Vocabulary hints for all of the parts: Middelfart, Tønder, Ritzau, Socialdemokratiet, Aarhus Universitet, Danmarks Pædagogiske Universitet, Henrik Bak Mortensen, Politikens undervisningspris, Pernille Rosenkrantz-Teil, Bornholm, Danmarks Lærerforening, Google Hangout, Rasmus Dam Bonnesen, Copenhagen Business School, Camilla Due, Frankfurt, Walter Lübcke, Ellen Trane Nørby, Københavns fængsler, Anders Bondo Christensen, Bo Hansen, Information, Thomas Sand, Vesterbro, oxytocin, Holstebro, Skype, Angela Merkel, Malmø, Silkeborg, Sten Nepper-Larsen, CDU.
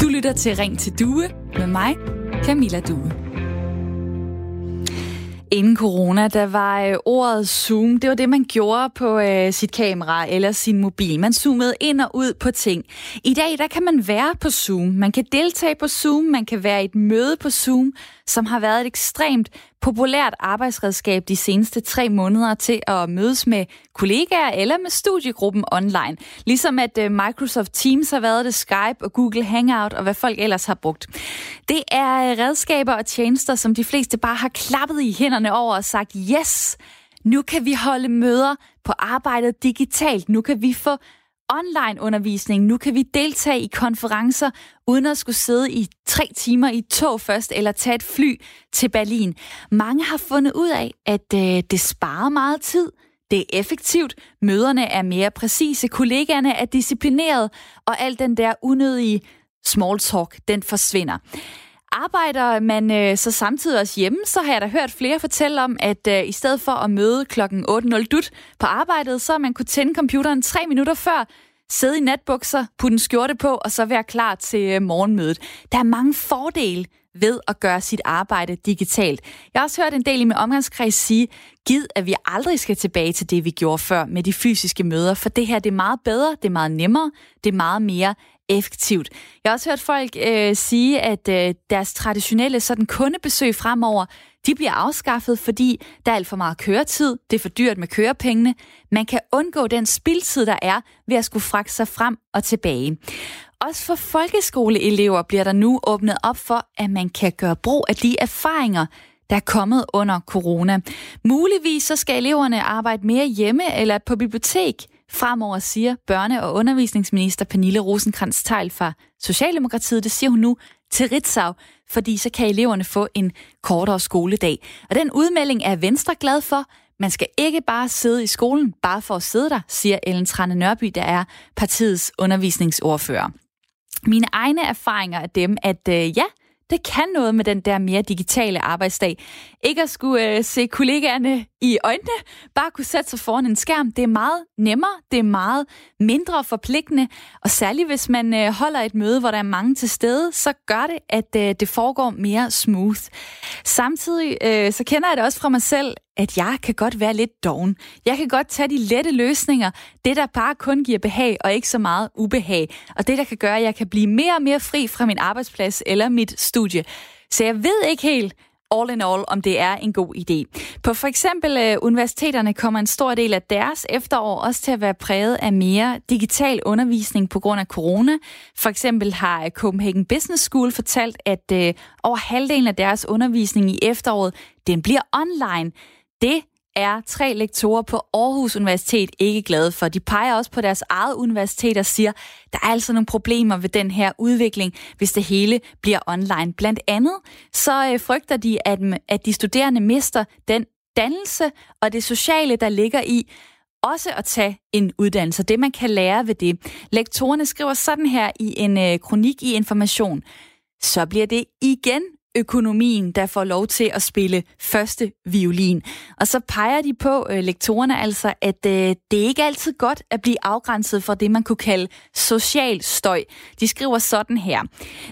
Du lytter til Ring til Due med mig, Camilla Due. Inden corona, der var ordet Zoom, det var det, man gjorde på sit kamera eller sin mobil. Man zoomede ind og ud på ting. I dag, der kan man være på Zoom. Man kan deltage på Zoom, man kan være i et møde på Zoom, som har været et ekstremt populært arbejdsredskab de seneste 3 måneder til at mødes med kollegaer eller med studiegruppen online. Ligesom at Microsoft Teams har været det, Skype og Google Hangout og hvad folk ellers har brugt. Det er redskaber og tjenester, som de fleste bare har klappet i hænderne over og sagt, yes, nu kan vi holde møder på arbejdet digitalt, nu kan vi få online-undervisning. Nu kan vi deltage i konferencer, uden at skulle sidde i 3 timer i tog først, eller tage et fly til Berlin. Mange har fundet ud af, at det sparer meget tid, det er effektivt, møderne er mere præcise, kollegaerne er disciplinerede, og al den der unødige small talk, den forsvinder. Arbejder man så samtidig også hjemme, så har jeg da hørt flere fortælle om, at i stedet for at møde klokken 8.00 dut på arbejdet, så man kunne tænde computeren 3 minutter før, sidde i natbukser, putte en skjorte på og så være klar til morgenmødet. Der er mange fordele ved at gøre sit arbejde digitalt. Jeg har også hørt en del i min omgangskreds sige, gid at vi aldrig skal tilbage til det, vi gjorde før med de fysiske møder, for det her det er meget bedre, det er meget nemmere, det er meget mere effektivt. Jeg har også hørt folk sige, at deres traditionelle sådan kundebesøg fremover, de bliver afskaffet, fordi der er alt for meget køretid, det er for dyrt med kørepengene. Man kan undgå den spildtid, der er ved at skulle fragte sig frem og tilbage. Også for folkeskoleelever bliver der nu åbnet op for, at man kan gøre brug af de erfaringer, der er kommet under corona. Muligvis så skal eleverne arbejde mere hjemme eller på bibliotek fremover, siger børne- og undervisningsminister Pernille Rosenkrantz-Teil fra Socialdemokratiet. Det siger hun nu til Ritzau, fordi så kan eleverne få en kortere skoledag. Og den udmelding er Venstre glad for. Man skal ikke bare sidde i skolen, bare for at sidde der, siger Ellen Trane Nørby, der er partiets undervisningsordfører. Mine egne erfaringer er dem, at ja, det kan noget med den der mere digitale arbejdsdag. Ikke at skulle se kollegaerne i øjnene, bare kunne sætte sig foran en skærm. Det er meget nemmere, det er meget mindre forpligtende, og særligt hvis man holder et møde, hvor der er mange til stede, så gør det, at det foregår mere smooth. Samtidig så kender jeg det også fra mig selv, at jeg kan godt være lidt doven. Jeg kan godt tage de lette løsninger, det der bare kun giver behag og ikke så meget ubehag, og det der kan gøre, at jeg kan blive mere og mere fri fra min arbejdsplads eller mit studie. Så jeg ved ikke helt, all in all, om det er en god idé. På for eksempel universiteterne kommer en stor del af deres efterår også til at være præget af mere digital undervisning på grund af corona. For eksempel har Copenhagen Business School fortalt, at over halvdelen af deres undervisning i efteråret, den bliver online. Det er 3 lektorer på Aarhus Universitet ikke glade for. De peger også på deres eget universitet og siger, der er altså nogle problemer ved den her udvikling, hvis det hele bliver online. Blandt andet så frygter de, at de studerende mister den dannelse og det sociale, der ligger i også at tage en uddannelse. Det man kan lære ved det. Lektorerne skriver sådan her i en kronik i Information. Så bliver det igen økonomien, der får lov til at spille første violin. Og så peger de på, lektorerne altså, at det er ikke altid godt at blive afgrænset fra det, man kunne kalde social støj. De skriver sådan her.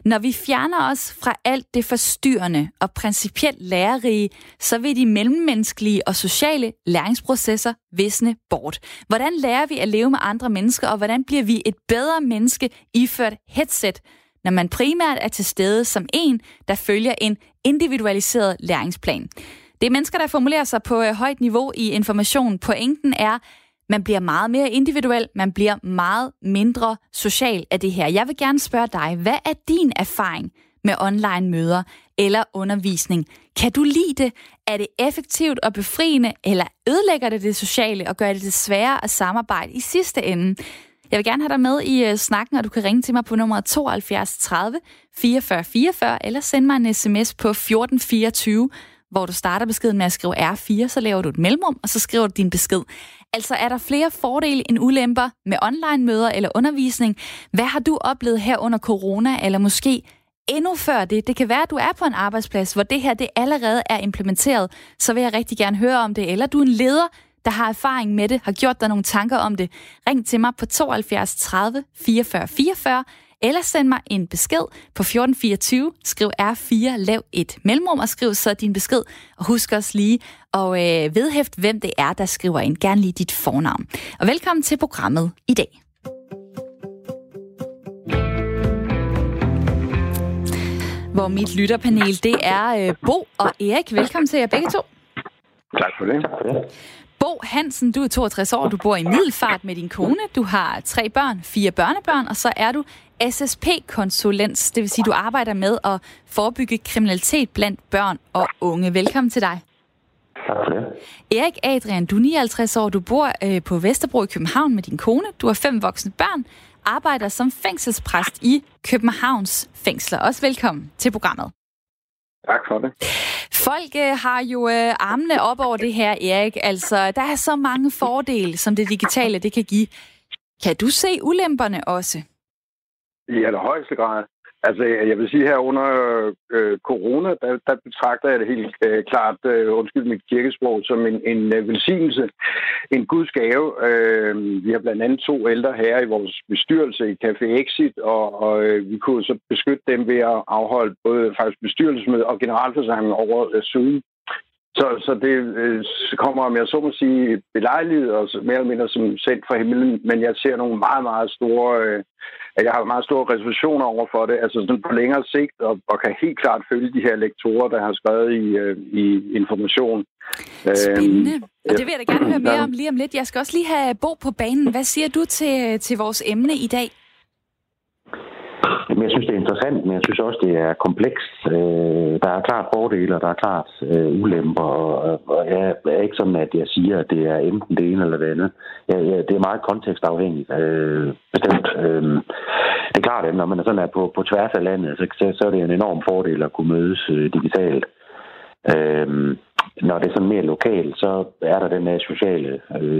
Når vi fjerner os fra alt det forstyrrende og principielt lærerige, så vil de mellemmenneskelige og sociale læringsprocesser visne bort. Hvordan lærer vi at leve med andre mennesker, og hvordan bliver vi et bedre menneske iført headset, når man primært er til stede som en, der følger en individualiseret læringsplan? Det er mennesker, der formulerer sig på højt niveau i Information. Pointen er, man bliver meget mere individuel, man bliver meget mindre social af det her. Jeg vil gerne spørge dig, hvad er din erfaring med online-møder eller undervisning? Kan du lide det? Er det effektivt og befriende, eller ødelægger det det sociale og gør det sværere at samarbejde i sidste ende? Jeg vil gerne have dig med i snakken, og du kan ringe til mig på nummer 72 30 44 44, eller sende mig en sms på 1424, hvor du starter beskeden med at skrive R4, så laver du et mellemrum, og så skriver du din besked. Altså, er der flere fordele end ulemper med online-møder eller undervisning? Hvad har du oplevet her under corona, eller måske endnu før det? Det kan være, at du er på en arbejdsplads, hvor det her det allerede er implementeret, så vil jeg rigtig gerne høre om det, eller du er en leder, der har erfaring med det, har gjort dig nogle tanker om det. Ring til mig på 72 30 44 44, eller send mig en besked på 1424, skriv R4, lav et mellemrum og skriv så din besked. Og husk også lige at vedhæft, hvem det er, der skriver ind. Gerne lige dit fornavn. Og velkommen til programmet i dag. Hvor mit lytterpanel, det er Bo og Erik. Velkommen til jer begge to. Tak for det. Bo Hansen, du er 62 år, du bor i Middelfart med din kone, du har 3 børn, 4 børnebørn, og så er du SSP-konsulent, det vil sige, du arbejder med at forebygge kriminalitet blandt børn og unge. Velkommen til dig. Tak for det. Erik Adrian, du er 59 år, du bor på Vesterbro i København med din kone, du har 5 voksne børn, arbejder som fængselspræst i Københavns fængsler. Også velkommen til programmet. Tak for det. Folk har jo armene op over det her, Erik. Altså, der er så mange fordele, som det digitale det kan give. Kan du se ulemperne også? I allerhøjeste grad. Altså, jeg vil sige her under corona, der betragter jeg det helt klart, undskyld mit kirkesprog, som en velsignelse, en guds gave. Vi har blandt andet 2 ældre herrer i vores bestyrelse i Café Exit, og vi kunne så beskytte dem ved at afholde både faktisk bestyrelsesmøde og generalforsamling over Zoom. Så det kommer, om jeg så må sige, belejligt og mere eller mindre som sendt fra himlen, men jeg ser nogle meget, meget store... Jeg har meget store reservationer over for det, altså sådan på længere sigt, og kan helt klart følge de her lektorer, der har skrevet i Information. Spændende. Og det vil jeg da gerne høre mere om lige om lidt. Jeg skal også lige have Bo på banen. Hvad siger du til vores emne i dag? Jamen, jeg synes, det er interessant, men jeg synes også, det er komplekst. Der er klart fordele, og der er klart ulemper, og jeg er ikke sådan, at jeg siger, at det er enten det ene eller det andet. Det er meget kontekstafhængigt, bestemt. Det er klart, at når man er sådan på tværs af landet, så er det en enorm fordel at kunne mødes digitalt. Når det er sådan mere lokalt, så er der den her sociale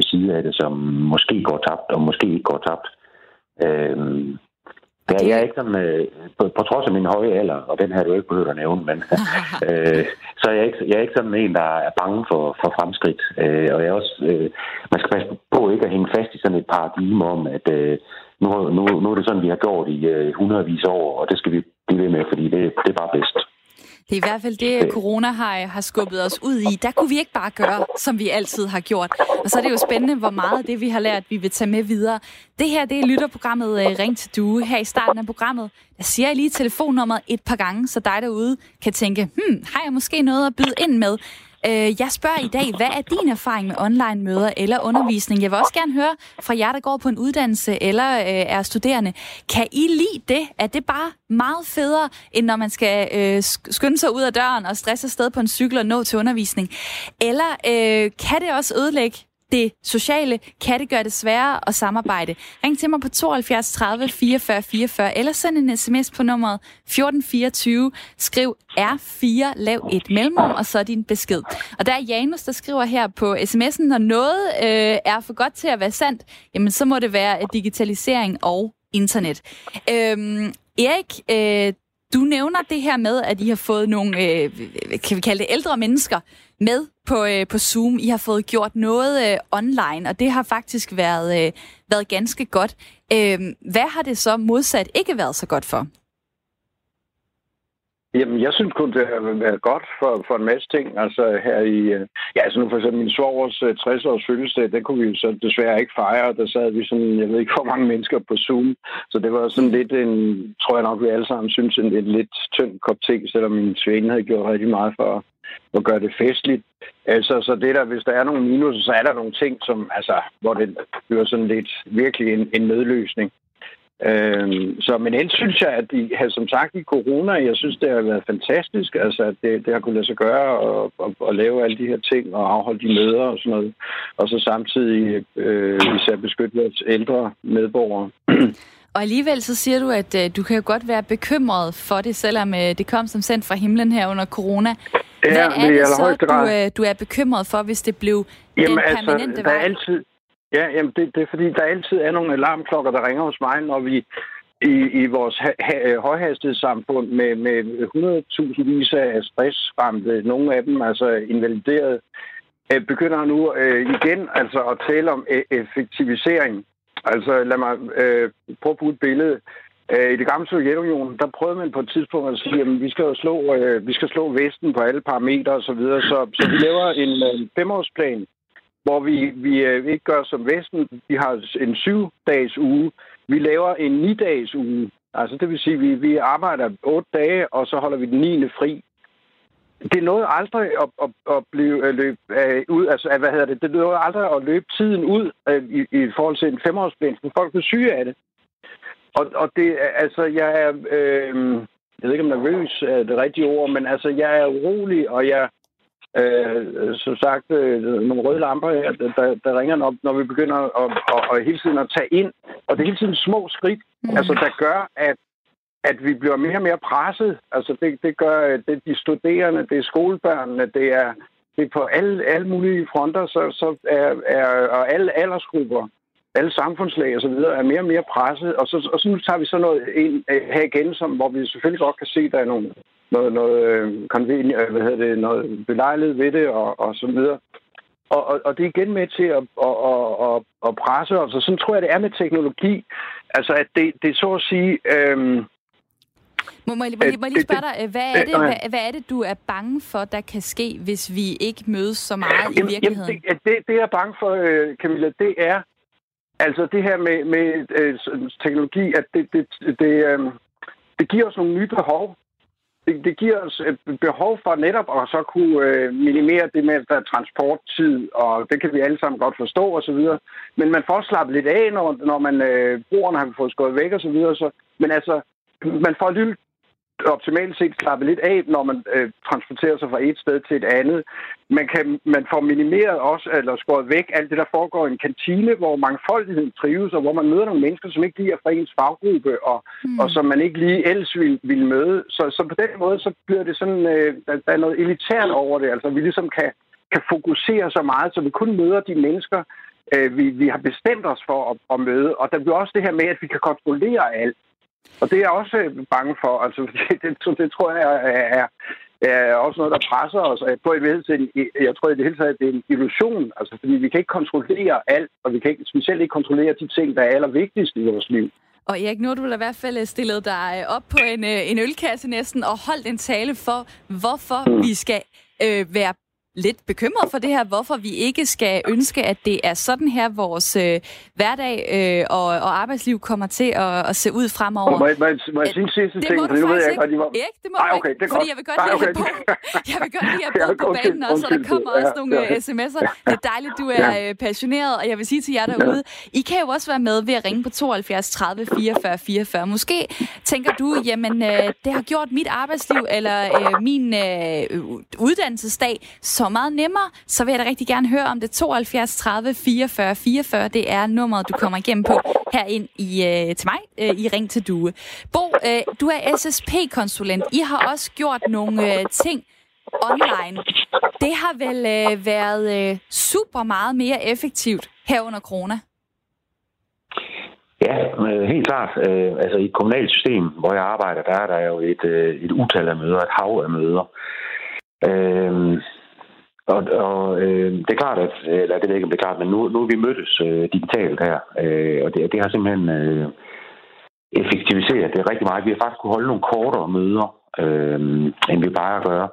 side af det, som måske går tabt, og måske ikke går tabt. Ja, jeg er ikke sådan, på trods af min høje alder, og den her du ikke behøver at nævne, men så jeg er ikke sådan en, der er bange for fremskridt. Og jeg også, man skal passe på ikke at hænge fast i sådan et paradigme om, at nu er det sådan, vi har gjort i hundredvis år, og det skal vi blive ved med, fordi det er bare bedst. Det er i hvert fald det, corona har skubbet os ud i. Der kunne vi ikke bare gøre, som vi altid har gjort. Og så er det jo spændende, hvor meget af det, vi har lært, vi vil tage med videre. Det her, det er lytterprogrammet Ring til Due. Her i starten af programmet, der siger jeg lige telefonnummeret et par gange, så dig derude kan tænke, har jeg måske noget at byde ind med? Jeg spørger i dag, hvad er din erfaring med online-møder eller undervisning? Jeg vil også gerne høre fra jer, der går på en uddannelse eller er studerende. Kan I lide det? Er det bare meget federe, end når man skal skynde sig ud af døren og stresse afsted på en cykel og nå til undervisning? Eller kan det også ødelægge det sociale? Kan det gøre det sværere at samarbejde? Ring til mig på 72 30 44 44, eller send en sms på nummeret 1424. Skriv R4, lav et mellemrum, og så din besked. Og der er Janus, der skriver her på sms'en, når noget er for godt til at være sandt, jamen så må det være digitalisering og internet. Erik, du nævner det her med, at I har fået nogle, kan vi kalde det, ældre mennesker med på Zoom. I har fået gjort noget online, og det har faktisk været ganske godt. Hvad har det så modsat ikke været så godt for? Jamen, jeg synes kun, det har været godt for en masse ting. Altså her i... Ja, altså nu for eksempel min svogers 60-års fødselsdag, den kunne vi jo så desværre ikke fejre. Der sad vi sådan, jeg ved ikke hvor mange mennesker på Zoom. Så det var sådan lidt en... Tror jeg nok, vi alle sammen synes, en lidt tynd kop te, selvom min svende havde gjort rigtig meget for at gøre det festligt. Altså, så det der, hvis der er nogle minus, så er der nogle ting, som, altså, hvor det bliver sådan lidt virkelig en nødløsning. Så, men ellers synes jeg, at de har, som sagt i corona, jeg synes, det har været fantastisk, altså at det har kunnet lade sig gøre at lave alle de her ting og afholde de møder og sådan noget, og så samtidig især beskytte vores ældre medborgere. Og alligevel så siger du, at du kan jo godt være bekymret for det, selvom det kom som sendt fra himlen her under corona. Hvad er det så, du er bekymret for, hvis det blev den permanente vej? Altså, ja, jamen det er fordi, der altid er nogle alarmklokker, der ringer hos mig, når vi i vores højhastighedssamfund med 100.000 vis af stressramte, nogle af dem altså invaliderede, begynder nu igen altså at tale om effektivisering. Altså lad mig prøve at bruge et billede. I det gamle Sovjetunionen, der prøvede man på et tidspunkt at sige, at vi skal jo slå, Vesten på alle parametre og så videre. Så vi laver en femårsplan, hvor vi ikke gør som Vesten. Vi har en 7-dages uge. Vi laver en 9-dages uge. Altså det vil sige, at vi arbejder 8 dage, og så holder vi den 9. fri. Det nåede aldrig at løbe ud, altså det nåede aldrig at løbe tiden ud i forhold til en femårsplan, for folk blev syge af det. Og det, altså, jeg er, jeg ved ikke om nervøs er det rigtige ord, men altså, jeg er urolig, og jeg, som sagt, nogle røde lamper her, der ringer op, når vi begynder at hele tiden at tage ind. Og det er hele tiden små skridt, altså, der gør, at vi bliver mere og mere presset. Altså, det gør det de studerende, det er skolebørnene, det er på alle mulige fronter, og alle aldersgrupper. Alle samfundslag og så videre er mere og mere presset, og så nu tager vi så noget ind her igen, som, hvor vi selvfølgelig godt kan se, der er noget belejlighed ved det, og så videre. Og det er igen med til at presse os, og sådan tror jeg, det er med teknologi. Altså, at det så at sige... Må jeg lige spørge dig, hvad er det, du er bange for, der kan ske, hvis vi ikke mødes så meget i virkeligheden? Det jeg er bange for, Camilla, det er... Altså det her med teknologi, at det giver os nogle nye behov. Det giver os et behov for netop at så kunne minimere det med, at der er transporttid, og det kan vi alle sammen godt forstå osv. Men man får slappet lidt af, når man brugerne har fået skåret væk osv. Men altså, man får lidt optimalt set slappet lidt af, når man transporterer sig fra et sted til et andet. Man får minimeret også, eller skåret væk, alt det, der foregår i en kantine, hvor mangfoldigheden trives, og hvor man møder nogle mennesker, som ikke lige er fra ens faggruppe, og som man ikke lige ellers ville møde. Så på den måde, så bliver det sådan, der er noget elitært over det. Altså, vi ligesom kan fokusere så meget, så vi kun møder de mennesker, vi har bestemt os for at møde. Og der bliver også det her med, at vi kan kontrollere alt. Og det er jeg også bange for. Altså, det tror jeg er også noget, der presser os. Jeg tror i det hele taget, at det er en illusion. Altså, fordi vi kan ikke kontrollere alt, og vi kan ikke, specielt ikke kontrollere de ting, der er allervigtigst i vores liv. Og Erik Nord, du har i hvert fald stillet dig op på en ølkasse næsten og holdt en tale for, hvorfor vi skal være lidt bekymret for det her, hvorfor vi ikke skal ønske, at det er sådan her, vores hverdag og arbejdsliv kommer til at se ud fremover. Må jeg sige en sidste ting? Det må du faktisk ikke. Erik, det må du ikke, fordi jeg vil godt lide at have på banen også, og der kommer også nogle sms'er. Det er dejligt, du er passioneret, og jeg vil sige til jer derude, I kan jo også være med ved at ringe på 72 30 44 44. Måske tænker du, jamen, det har gjort mit arbejdsliv eller min uddannelsesdag så meget nemmere, så vil jeg da rigtig gerne høre om det. 72 30 44 44, det er nummeret, du kommer igennem på herind til mig i Ring til Due. Bo, du er SSP-konsulent. I har også gjort nogle ting online. Det har vel været super meget mere effektivt her under corona? Ja, helt klart. Altså i et kommunalt system, hvor jeg arbejder, der er der jo et utal af møder, et hav af møder. Det er klart, at, eller det ved ikke, om det er klart, men nu er vi mødtes digitalt her, og det har simpelthen effektiviseret det rigtig meget. Vi har faktisk kunne holde nogle kortere møder, end vi plejer at gøre,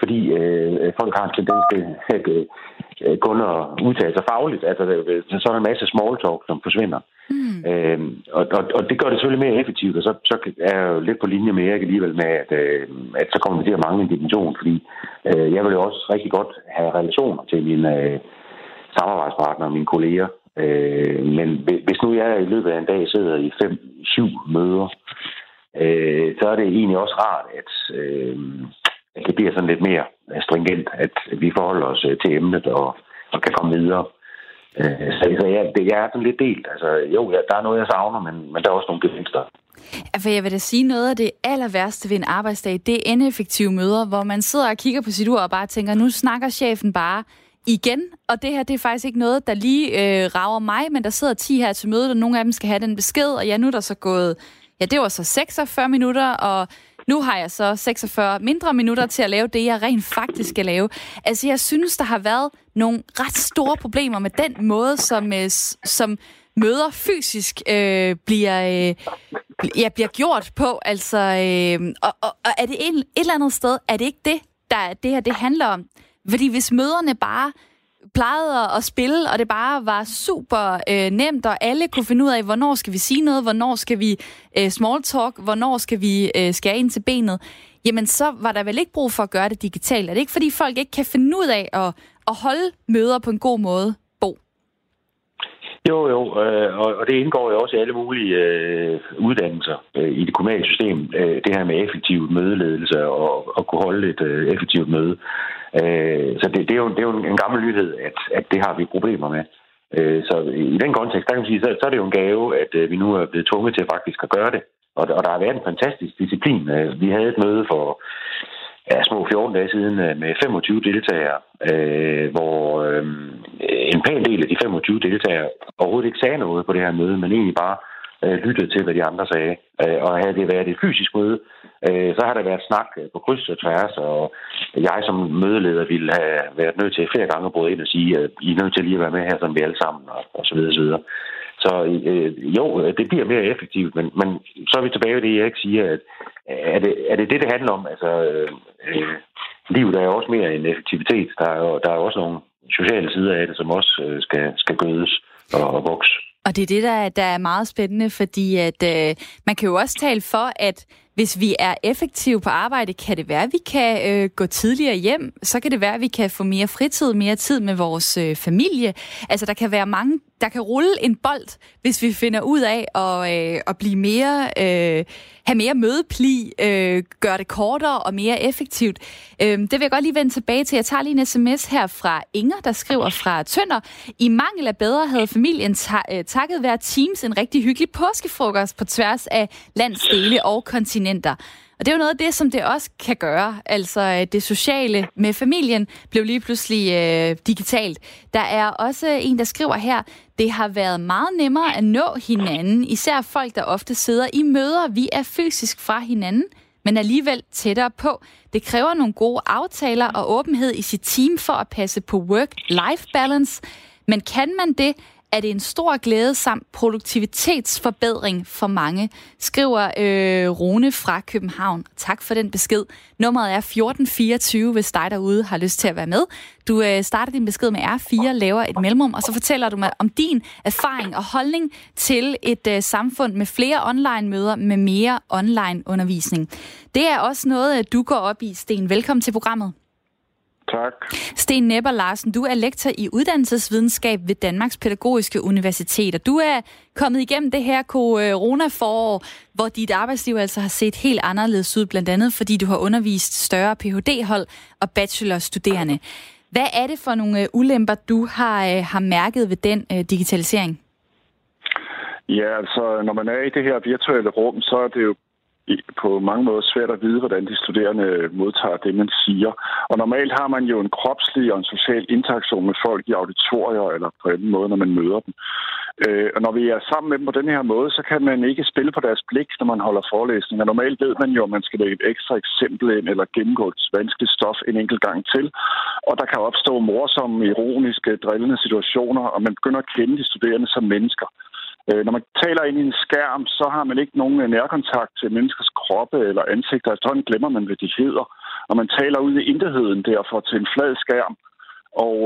fordi folk har en tendens til at gå ned og udtale sig fagligt. Altså, så er der en masse small talk, som forsvinder. Og det gør det selvfølgelig mere effektivt, og så er jeg jo lidt på linje med Erik alligevel med, at så kommer vi til at mangle en dimension, fordi jeg vil jo også rigtig godt have relationer til mine samarbejdspartnere og mine kolleger. Men hvis nu jeg i løbet af en dag sidder i 5-7 møder, så er det egentlig også rart, at det bliver sådan lidt mere stringent, at vi forholder os til emnet og kan komme videre. Så jeg er sådan lidt delt. Altså, jo, der er noget, jeg savner, men der er også nogle gevinster. For jeg vil da sige, noget af det aller værste ved en arbejdsdag, det er ineffektive møder, hvor man sidder og kigger på sit ur og bare tænker, nu snakker chefen bare igen, og det her, det er faktisk ikke noget, der lige rager mig, men der sidder 10 her til mødet, og nogle af dem skal have den besked, og nu er der så gået, det var så 46 minutter, og Nu har jeg så 46 mindre minutter til at lave det, jeg rent faktisk skal lave. Altså, jeg synes, der har været nogle ret store problemer med den måde, som møder fysisk bliver gjort på. Altså, og er det et eller andet sted, er det ikke det, der det her det handler om? Fordi hvis møderne bare plejede at spille, og det bare var super nemt, og alle kunne finde ud af, hvornår skal vi sige noget, hvornår skal vi small talk, hvornår skal vi skære ind til benet, jamen så var der vel ikke brug for at gøre det digitalt. Er det ikke, fordi folk ikke kan finde ud af at holde møder på en god måde, Bo? Jo, og det indgår jo også i alle mulige uddannelser i det kommunale system, det her med effektiv mødeledelse og kunne holde et effektivt møde. Så det er jo en gammel nyhed, at det har vi problemer med. Så i den kontekst, der kan man sige, så er det jo en gave, at vi nu er blevet tvunget til faktisk at gøre det. Og der har været en fantastisk disciplin. Vi havde et møde for små 14 dage siden med 25 deltagere, hvor en pæn del af de 25 deltagere overhovedet ikke sagde noget på det her møde, men egentlig bare lyttede til, hvad de andre sagde. Og havde det været et fysisk møde, så har der været snak på kryds og tværs, og jeg som mødeleder ville have været nødt til flere gange at bryde ind og sige, at I er nødt til lige at være med her, som vi alle sammen, og så videre, så videre. Så jo, det bliver mere effektivt, men så er vi tilbage ved det, jeg ikke siger, at er det handler om? Altså, livet er jo også mere end effektivitet. Der er også nogle sociale sider af det, som også skal gødes og vokse. Og det er det, der er meget spændende, fordi at man kan jo også tale for, at hvis vi er effektive på arbejde, kan det være, at vi kan gå tidligere hjem. Så kan det være, at vi kan få mere fritid, mere tid med vores familie. Altså, der kan være mange, der kan rulle en bold, hvis vi finder ud af at blive mere, have mere mødepli, gøre det kortere og mere effektivt. Det vil jeg godt lige vende tilbage til. Jeg tager lige en sms her fra Inger, der skriver fra Tønder. I mangel af bedre havde familien takket være Teams en rigtig hyggelig påskefrokost på tværs af landsdele og kontinenter. Og det er jo noget af det, som det også kan gøre. Altså det sociale med familien blev lige pludselig digitalt. Der er også en, der skriver her, det har været meget nemmere at nå hinanden, især folk, der ofte sidder i møder. Vi er fysisk fra hinanden, men alligevel tættere på. Det kræver nogle gode aftaler og åbenhed i sit team for at passe på work-life balance. Men kan man det, er det en stor glæde samt produktivitetsforbedring for mange, skriver Rune fra København. Tak for den besked. Nummeret er 1424, hvis dig derude har lyst til at være med. Du starter din besked med R4, laver et mellemrum, og så fortæller du mig om din erfaring og holdning til et samfund med flere online-møder, med mere online-undervisning. Det er også noget, du går op i, Sten. Velkommen til programmet. Tak. Sten Nepper-Larsen, du er lektor i uddannelsesvidenskab ved Danmarks Pædagogiske Universitet, og du er kommet igennem det her corona-forår, hvor dit arbejdsliv altså har set helt anderledes ud, blandt andet fordi du har undervist større Ph.D.-hold og bachelorstuderende. Hvad er det for nogle ulemper, du har mærket ved den digitalisering? Ja, altså, når man er i det her virtuelle rum, så er det jo på mange måder svært at vide, hvordan de studerende modtager det, man siger. Og normalt har man jo en kropslig og en social interaktion med folk i auditorier eller på anden måde, når man møder dem. Og når vi er sammen med dem på den her måde, så kan man ikke spille på deres blik, når man holder forelæsninger. Normalt ved man jo, at man skal lægge et ekstra eksempel ind eller gennemgå et vanskeligt stof en enkelt gang til. Og der kan opstå morsomme, ironiske, drillende situationer, og man begynder at kende de studerende som mennesker. Når man taler ind i en skærm, så har man ikke nogen nærkontakt til menneskers kroppe eller ansigter. Efterhånden glemmer man, hvad de hedder. Og man taler ud i intetheden derfor til en flad skærm. Og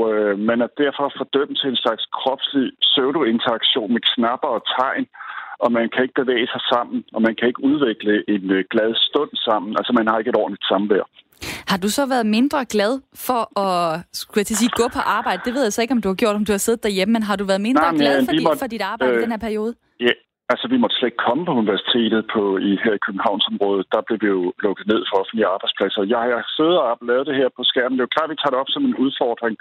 man er derfor fordømt til en slags kropslig pseudo-interaktion med knapper og tegn. Og man kan ikke bevæge sig sammen, og man kan ikke udvikle en glad stund sammen. Altså, man har ikke et ordentligt samvær. Har du så været mindre glad for at gå på arbejde? Det ved jeg så ikke, om du har gjort, om du har siddet derhjemme, men har du været mindre glad for dit arbejde i den her periode? Ja, altså vi måtte slet ikke komme på universitetet her i Københavnsområdet. Der blev vi jo lukket ned for offentlige arbejdspladser. Jeg har siddet og lavet det her på skærmen. Det er jo klart, vi tager det op som en udfordring.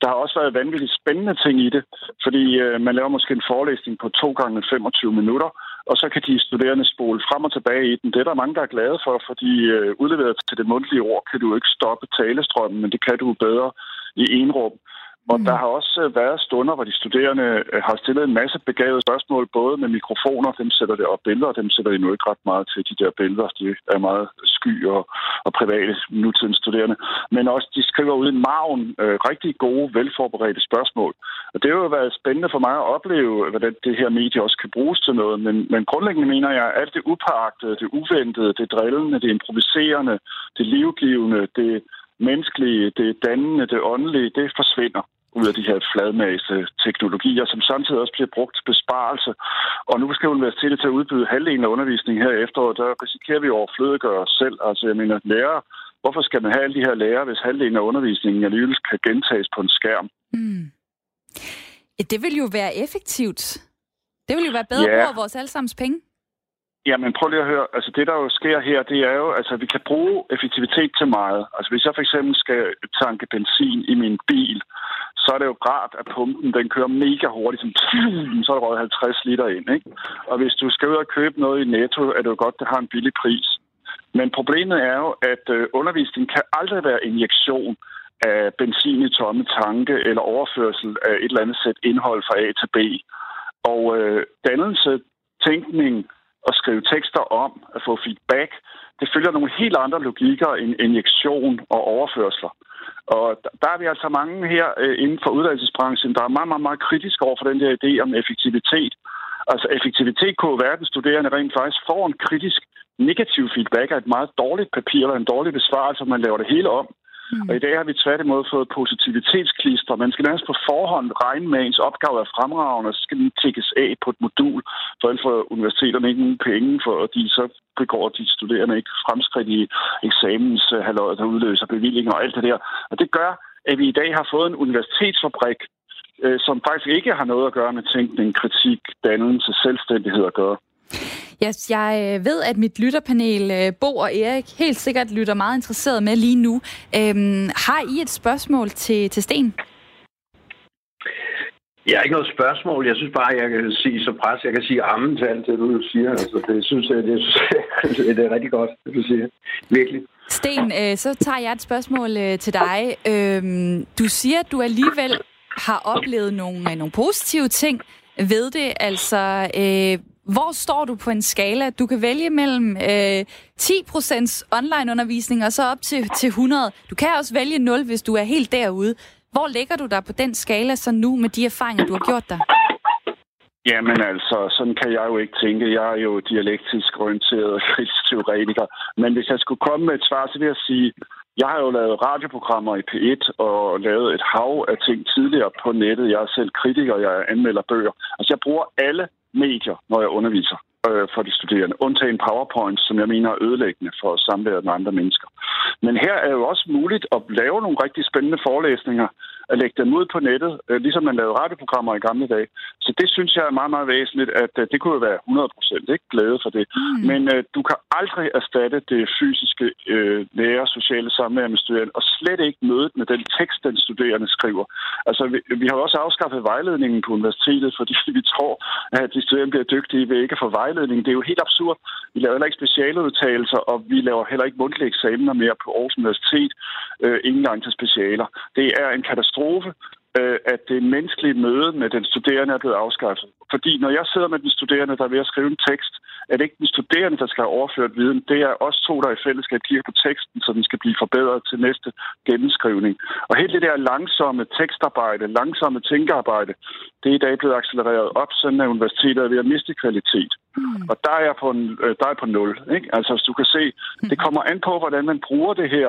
Der har også været vanvittigt spændende ting i det, fordi man laver måske en forelæsning på 2 gange 25 minutter, og så kan de studerende spole frem og tilbage i den. Det er der mange, der er glade for, fordi udleveret til det mundtlige ord kan du ikke stoppe talestrømmen, men det kan du bedre i en rum. Og der har også været stunder, hvor de studerende har stillet en masse begavede spørgsmål, både med mikrofoner, dem sætter det op billeder, og dem sætter de nu ikke ret meget til, de der billeder. De er meget sky og private nutidens studerende. Men også, de skriver ud i margen rigtig gode, velforberedte spørgsmål. Og det har jo været spændende for mig at opleve, hvordan det her medie også kan bruges til noget. Men grundlæggende mener jeg, at alt det upagtede, det uventede, det drillende, det improviserende, det livgivende, det menneskelige, det dannende, det åndelige, det forsvinder ud af de her fladmase teknologier, som samtidig også bliver brugt til besparelse. Og nu skal universitetet til at udbyde halvdelen af undervisningen her i efteråret, der risikerer vi at overflødegøre os selv. Altså jeg mener, lærere, hvorfor skal man have alle de her lærere, hvis halvdelen af undervisningen alligevel kan gentages på en skærm? Mm. Det vil jo være effektivt. Det vil jo være bedre brug af vores allesammens penge. Jamen prøv lige at høre, altså det der jo sker her, det er jo, altså vi kan bruge effektivitet til meget. Altså hvis jeg for eksempel skal tanke benzin i min bil, så er det jo rart, at pumpen den kører mega hurtigt, så er der røget 50 liter ind, ikke? Og hvis du skal ud og købe noget i Netto, er det jo godt, det har en billig pris. Men problemet er jo, at undervisningen kan aldrig være injektion af benzin i tomme tanke eller overførsel af et eller andet sæt indhold fra A til B. Og dannelse, tænkning, at skrive tekster om, at få feedback, det følger nogle helt andre logikker end injektion og overførsler. Og der er vi altså mange her inden for uddannelsesbranchen, der er meget, meget, meget kritiske over for den der idé om effektivitet. Altså effektivitet kunne være, at den studerende rent faktisk får en kritisk negativ feedback af et meget dårligt papir eller en dårlig besvarelse, og man laver det hele om. Mm. Og i dag har vi tværtimod fået positivitetsklister. Man skal nærmest på forhånd regne med, ens opgave er fremragende, og så skal den tækkes af på et modul, for ellers får universiteterne ikke nogen penge, for de så begår de studerende ikke fremskridt i eksamenshalvåret, der udløser bevillinger og alt det der. Og det gør, at vi i dag har fået en universitetsfabrik, som faktisk ikke har noget at gøre med tænkning, kritik, dannelse, selvstændighed at gøre. Yes, jeg ved, at mit lytterpanel, Bo og Erik, helt sikkert lytter meget interesseret med lige nu. Har I et spørgsmål til Sten? Jeg har ikke noget spørgsmål. Jeg synes bare, jeg kan sige så pres. Jeg kan sige ammen til alt det, du siger. Altså, det synes jeg, det er rigtig godt, det du siger. Virkelig. Sten, så tager jeg et spørgsmål til dig. Du siger, at du alligevel har oplevet nogle positive ting ved det. Altså... Hvor står du på en skala? Du kan vælge mellem 10% online-undervisning og så op til 100. Du kan også vælge 0, hvis du er helt derude. Hvor lægger du dig på den skala så nu med de erfaringer, du har gjort dig? Jamen altså, sådan kan jeg jo ikke tænke. Jeg er jo dialektisk orienteret og kritisk teoretiker. Men hvis jeg skulle komme med et svar, så vil jeg sige... Jeg har jo lavet radioprogrammer i P1 og lavet et hav af ting tidligere på nettet. Jeg er selv kritiker, jeg anmelder bøger. Altså, jeg bruger alle medier, når jeg underviser for de studerende. Undtagen PowerPoint, som jeg mener er ødelæggende for at samvære med andre mennesker. Men her er jo også muligt at lave nogle rigtig spændende forelæsninger, at lægge dem ud på nettet, ligesom man lavede radioprogrammer i gamle dage. Så det synes jeg er meget, meget væsentligt, at det kunne jo være 100%, ikke glæde for det. Mm. Men du kan aldrig erstatte det fysiske, nære, sociale samvær med studerende, og slet ikke mødet med den tekst, den studerende skriver. Altså, vi har også afskaffet vejledningen på universitetet, fordi vi tror, at de studerende bliver dygtige ved ikke at få vejledning. Det er jo helt absurd. Vi laver heller ikke specialudtalelser, og vi laver heller ikke mundtlige eksamener mere på Aarhus Universitet, ingen gang til specialer. Det er en katastrofe, at det menneskelige møde med den studerende er blevet afskaffet. Fordi når jeg sidder med den studerende, der er ved at skrive en tekst, er det ikke den studerende, der skal have overført viden. Det er os to, der i fællesskab kigger på teksten, så den skal blive forbedret til næste gennemskrivning. Og hele det der langsomme tekstarbejde, langsomme tænkearbejde, det er i dag blevet accelereret op, sådan at universitetet er ved at miste kvalitet. Mm. Og der er jeg på 0. Ikke? Altså, hvis du kan se, det kommer an på, hvordan man bruger det her.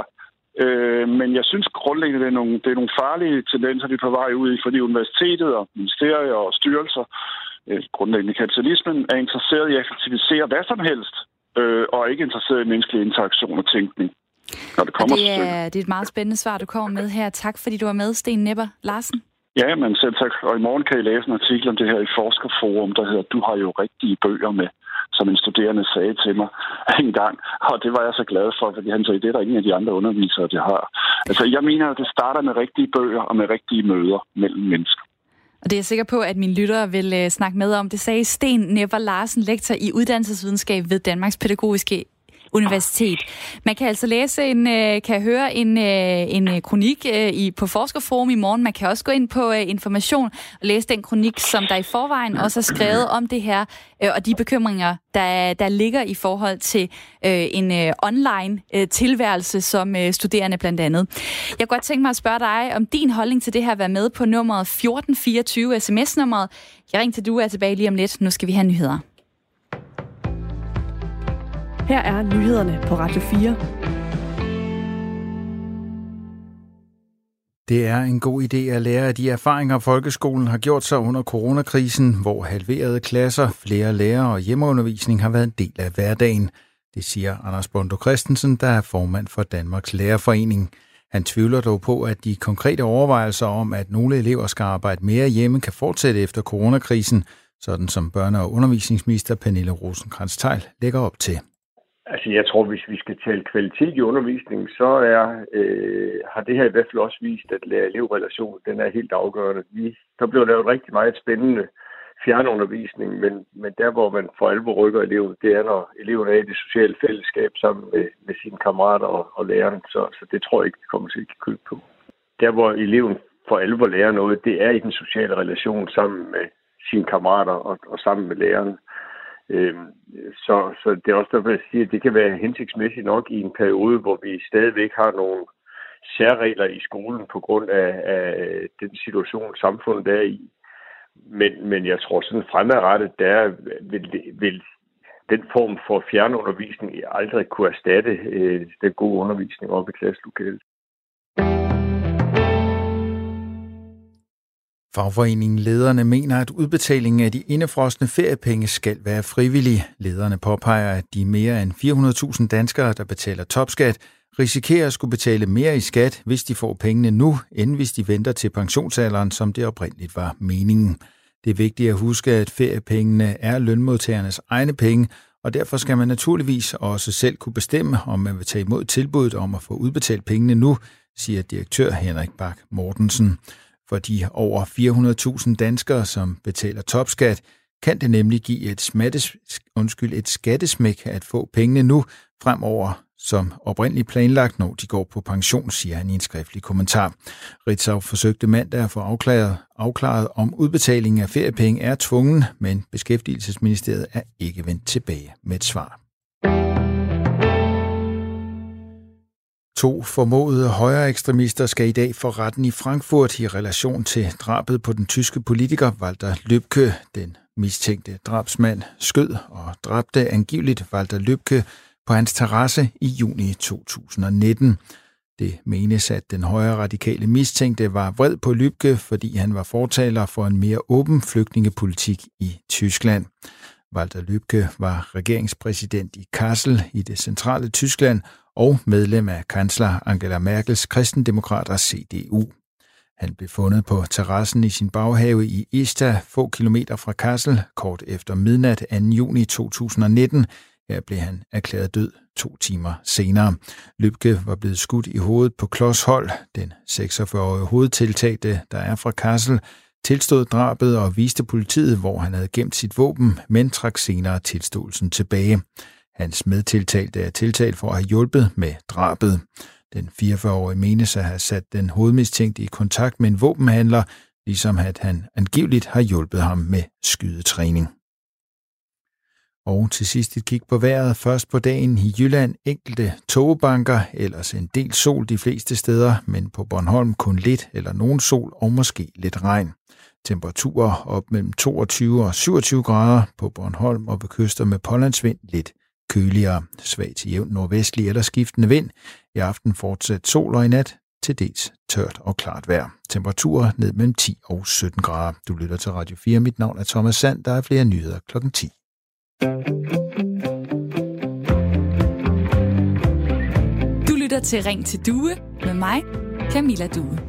Men jeg synes grundlæggende, det er nogle farlige tendenser, vi er på vej ud i, fordi universitetet og ministerier og styrelser, grundlæggende kapitalismen, er interesseret i at effektivisere hvad som helst, og ikke interesseret i menneskelig interaktion og tænkning. Når det kommer det er et meget spændende svar, du kommer med her. Tak, fordi du var med, Sten Nepper-Larsen. Ja, men selv tak. Og i morgen kan I læse en artikel om det her i Forskerforum, der hedder, du har jo rigtige bøger med, som en studerende sagde til mig en gang. Og det var jeg så glad for, fordi han sagde, det er der ingen af de andre undervisere, de har. Altså, jeg mener, at det starter med rigtige bøger og med rigtige møder mellem mennesker. Og det er jeg sikker på, at mine lyttere vil snakke med om. Det sagde Sten Nepper-Larsen, lektor i uddannelsesvidenskab ved Danmarks Pædagogiske Universitet. Man kan altså høre en kronik på Forskerforum i morgen. Man kan også gå ind på Information og læse den kronik, som der i forvejen også er skrevet om det her, og de bekymringer, der ligger i forhold til en online tilværelse som studerende blandt andet. Jeg kunne godt tænke mig at spørge dig om din holdning til det her. Vær med på nummeret 1424, sms-nummeret. Jeg ringer til Due, er tilbage lige om lidt. Nu skal vi have nyheder. Her er nyhederne på Radio 4. Det er en god idé at lære af de erfaringer, folkeskolen har gjort sig under coronakrisen, hvor halverede klasser, flere lærere og hjemmeundervisning har været en del af hverdagen. Det siger Anders Bondo Christensen, der er formand for Danmarks Lærerforening. Han tvivler dog på, at de konkrete overvejelser om, at nogle elever skal arbejde mere hjemme, kan fortsætte efter coronakrisen, sådan som børne- og undervisningsminister Pernille Rosenkrantz-Teil lægger op til. Altså, jeg tror, hvis vi skal tale kvalitet i undervisningen, så har det her i hvert fald også vist, at lærer-elevrelationen, den er helt afgørende. Der blev lavet rigtig meget spændende fjernundervisning, men der, hvor man for alvor rykker eleven, det er, når eleven er i det sociale fællesskab sammen med sine kammerater og læreren. Så det tror jeg ikke, vi kommer til at give køb på. Der, hvor eleven for alvor lærer noget, det er i den sociale relation sammen med sine kammerater og sammen med læreren. Så det er også derfor, jeg siger, at det kan være hensigtsmæssigt nok i en periode, hvor vi stadigvæk har nogle særregler i skolen på grund af den situation, samfundet er i. Men jeg tror sådan fremadrettet, der vil den form for fjernundervisning aldrig kunne erstatte den gode undervisning oppe i klasselokalet. Fagforeningen Lederne mener, at udbetalingen af de indefrosne feriepenge skal være frivillig. Lederne påpeger, at de mere end 400.000 danskere, der betaler topskat, risikerer at skulle betale mere i skat, hvis de får pengene nu, end hvis de venter til pensionsalderen, som det oprindeligt var meningen. Det er vigtigt at huske, at feriepengene er lønmodtagernes egne penge, og derfor skal man naturligvis også selv kunne bestemme, om man vil tage imod tilbuddet om at få udbetalt pengene nu, siger direktør Henrik Bak Mortensen. For de over 400.000 danskere, som betaler topskat, kan det nemlig give et skattesmæk at få pengene nu fremover, som oprindeligt planlagt, når de går på pension, siger han i en skriftlig kommentar. Ritzau forsøgte mandag at få afklaret, om udbetalingen af feriepenge er tvungen, men Beskæftigelsesministeriet er ikke vendt tilbage med et svar. To formodede højre ekstremister skal i dag for retten i Frankfurt i relation til drabet på den tyske politiker Walter Lübcke. Den mistænkte drabsmand skød og dræbte angiveligt Walter Lübcke på hans terrasse i juni 2019. Det menes, at den højre radikale mistænkte var vred på Lübcke, fordi han var fortaler for en mere åben flygtningepolitik i Tyskland. Walter Lübcke var regeringspræsident i Kassel i det centrale Tyskland og medlem af kansler Angela Merkels kristendemokrater CDU. Han blev fundet på terrassen i sin baghave i Ista, få kilometer fra Kassel, kort efter midnat 2. juni 2019. Her blev han erklæret død 2 timer senere. Lübcke var blevet skudt i hovedet på klods hold. Den 46-årige hovedtiltalte, der er fra Kassel, tilstod drabet og viste politiet, hvor han havde gemt sit våben, men trak senere tilståelsen tilbage. Hans medtiltalte er tiltalt for at have hjulpet med drabet. Den 44-årige menes at have sat den hovedmistænkte i kontakt med en våbenhandler, ligesom at han angiveligt har hjulpet ham med skydetræning. Og til sidst et kig på vejret. Først på dagen i Jylland enkelte tågebanker, ellers en del sol de fleste steder, men på Bornholm kun lidt eller nogen sol og måske lidt regn. Temperaturer op mellem 22 og 27 grader på Bornholm og ved kyster med pålandsvind lidt køligere. Svag til jævn nordvestlig eller skiftende vind. I aften fortsat sol og i nat til dels tørt og klart vejr. Temperaturer ned mellem 10 og 17 grader. Du lytter til Radio 4. Mit navn er Thomas Sand. Der er flere nyheder klokken 10. Du lytter til Ring til Due med mig, Camilla Due.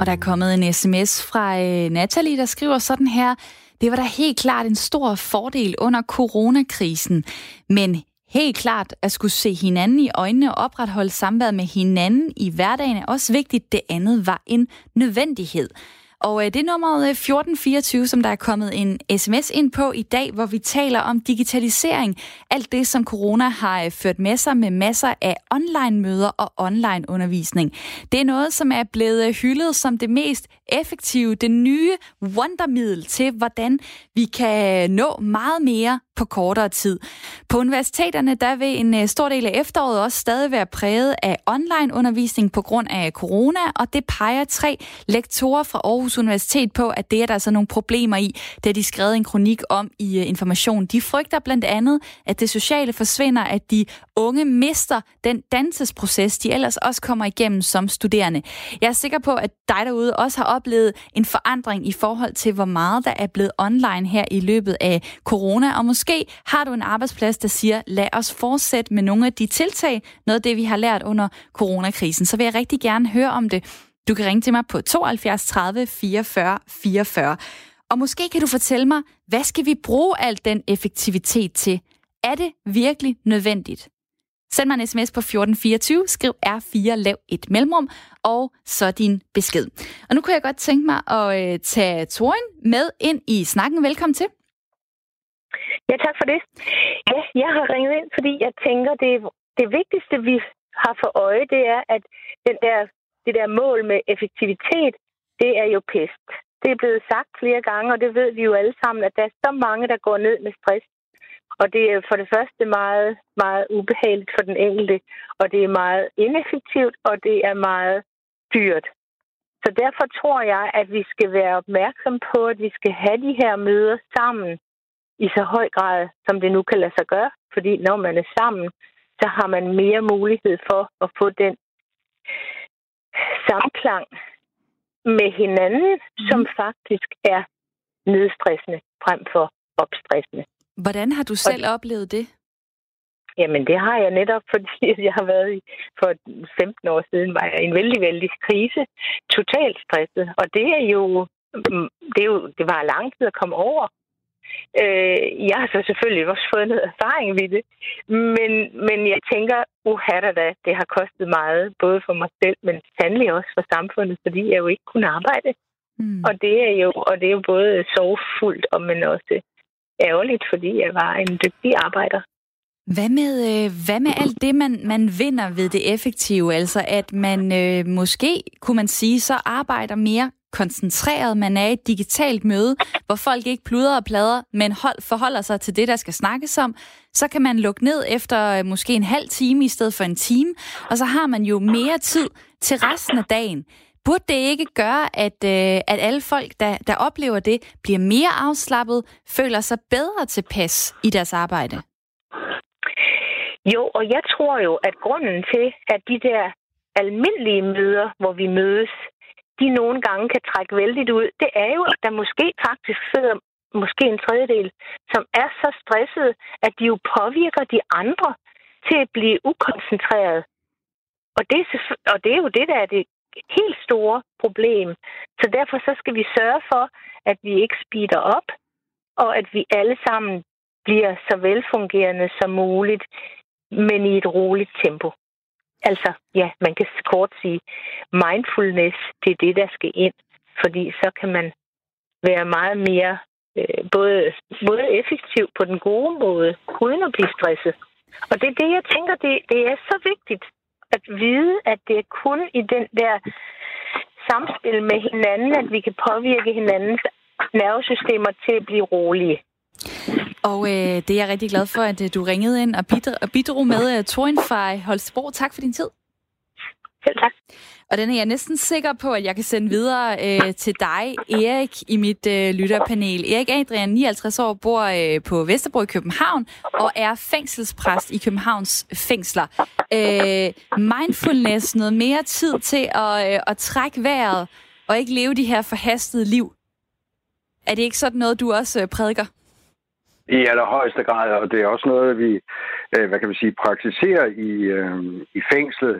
Og der er kommet en sms fra Natalie, der skriver sådan her. Det var da helt klart en stor fordel under coronakrisen, men helt klart at skulle se hinanden i øjnene og opretholde samværet med hinanden i hverdagen er også vigtigt. Det andet var en nødvendighed. Og det er nummeret 1424, som der er kommet en sms ind på i dag, hvor vi taler om digitalisering. Alt det, som corona har ført med sig med masser af online-møder og online-undervisning. Det er noget, som er blevet hyldet som det mest effektive, det nye wondermiddel til, hvordan vi kan nå meget mere på kortere tid. På universiteterne der vil en stor del af efteråret også stadig være præget af online-undervisning på grund af corona, og det peger 3 lektorer fra Aarhus Universitet på, at det er der så nogle problemer i, da de skrev en kronik om i Information. De frygter blandt andet, at det sociale forsvinder, at de unge mister den dannelsesproces, de ellers også kommer igennem som studerende. Jeg er sikker på, at dig derude også har oplevet en forandring i forhold til, hvor meget der er blevet online her i løbet af corona, og måske har du en arbejdsplads, der siger, lad os fortsætte med nogle af de tiltag, noget af det, vi har lært under coronakrisen. Så vil jeg rigtig gerne høre om det. Du kan ringe til mig på 72 30 44 44. Og måske kan du fortælle mig, hvad skal vi bruge al den effektivitet til? Er det virkelig nødvendigt? Send mig en sms på 1424, skriv R4, lav et mellemrum, og så din besked. Og nu kunne jeg godt tænke mig at tage Torin med ind i snakken. Velkommen til. Ja, tak for det. Ja, jeg har ringet ind, fordi jeg tænker, det vigtigste, vi har for øje, det er, at det der mål med effektivitet, det er jo pest. Det er blevet sagt flere gange, og det ved vi jo alle sammen, at der er så mange, der går ned med stress. Og det er for det første meget, meget ubehageligt for den enkelte, og det er meget ineffektivt, og det er meget dyrt. Så derfor tror jeg, at vi skal være opmærksom på, at vi skal have de her møder sammen i så høj grad, som det nu kan lade sig gøre. Fordi når man er sammen, så har man mere mulighed for at få den samklang med hinanden, som faktisk er nedstressende frem for opstressende. Hvordan har du selv oplevet det? Jamen, det har jeg netop, fordi jeg har været for 15 år siden, var jeg i en vældig, vældig krise. Totalt stresset. Og det var lang tid at komme over. Jeg har så selvfølgelig også fået noget erfaring ved det, men jeg tænker, det har kostet meget, både for mig selv, men sandelig også for samfundet, fordi jeg jo ikke kunne arbejde. Mm. Og det er jo både sorgfuldt, men også ærgerligt, fordi jeg var en dygtig arbejder. Hvad med alt det, man vinder ved det effektive? Altså at man måske, kunne man sige, så arbejder mere koncentreret. Man er i et digitalt møde, hvor folk ikke pludrer og plader, men forholder sig til det, der skal snakkes om. Så kan man lukke ned efter måske en halv time i stedet for en time, og så har man jo mere tid til resten af dagen. Burde det ikke gøre, at alle folk, der oplever det, bliver mere afslappet, føler sig bedre tilpas i deres arbejde? Jo, og jeg tror jo, at grunden til, at de der almindelige møder, hvor vi mødes, de nogle gange kan trække vældigt ud, det er jo, at der måske faktisk sidder en tredjedel, som er så stresset, at de jo påvirker de andre til at blive ukoncentreret. Og det er jo det, der er det helt store problem. Så derfor så skal vi sørge for, at vi ikke speeder op, og at vi alle sammen bliver så velfungerende som muligt, men i et roligt tempo. Altså, ja, man kan kort sige, mindfulness, det er det, der skal ind. Fordi så kan man være meget mere både effektiv på den gode måde, uden at blive stresset. Og det er det, jeg tænker, det er så vigtigt at vide, at det er kun i den der samspil med hinanden, at vi kan påvirke hinandens nervesystemer til at blive rolige. Og det er jeg rigtig glad for, at du ringede ind og bidrog med Torin fra Holstebro. Tak for din tid. Selv tak. Og den er jeg næsten sikker på, at jeg kan sende videre til dig, Erik, i mit lytterpanel. Erik Adrian, 59 år, bor på Vesterbro i København og er fængselspræst i Københavns fængsler. Mindfulness, noget mere tid til at trække vejret og ikke leve de her forhastede liv. Er det ikke sådan noget, du også prædiker? I allerhøjeste grad, og det er også noget, vi praktiserer i fængslet.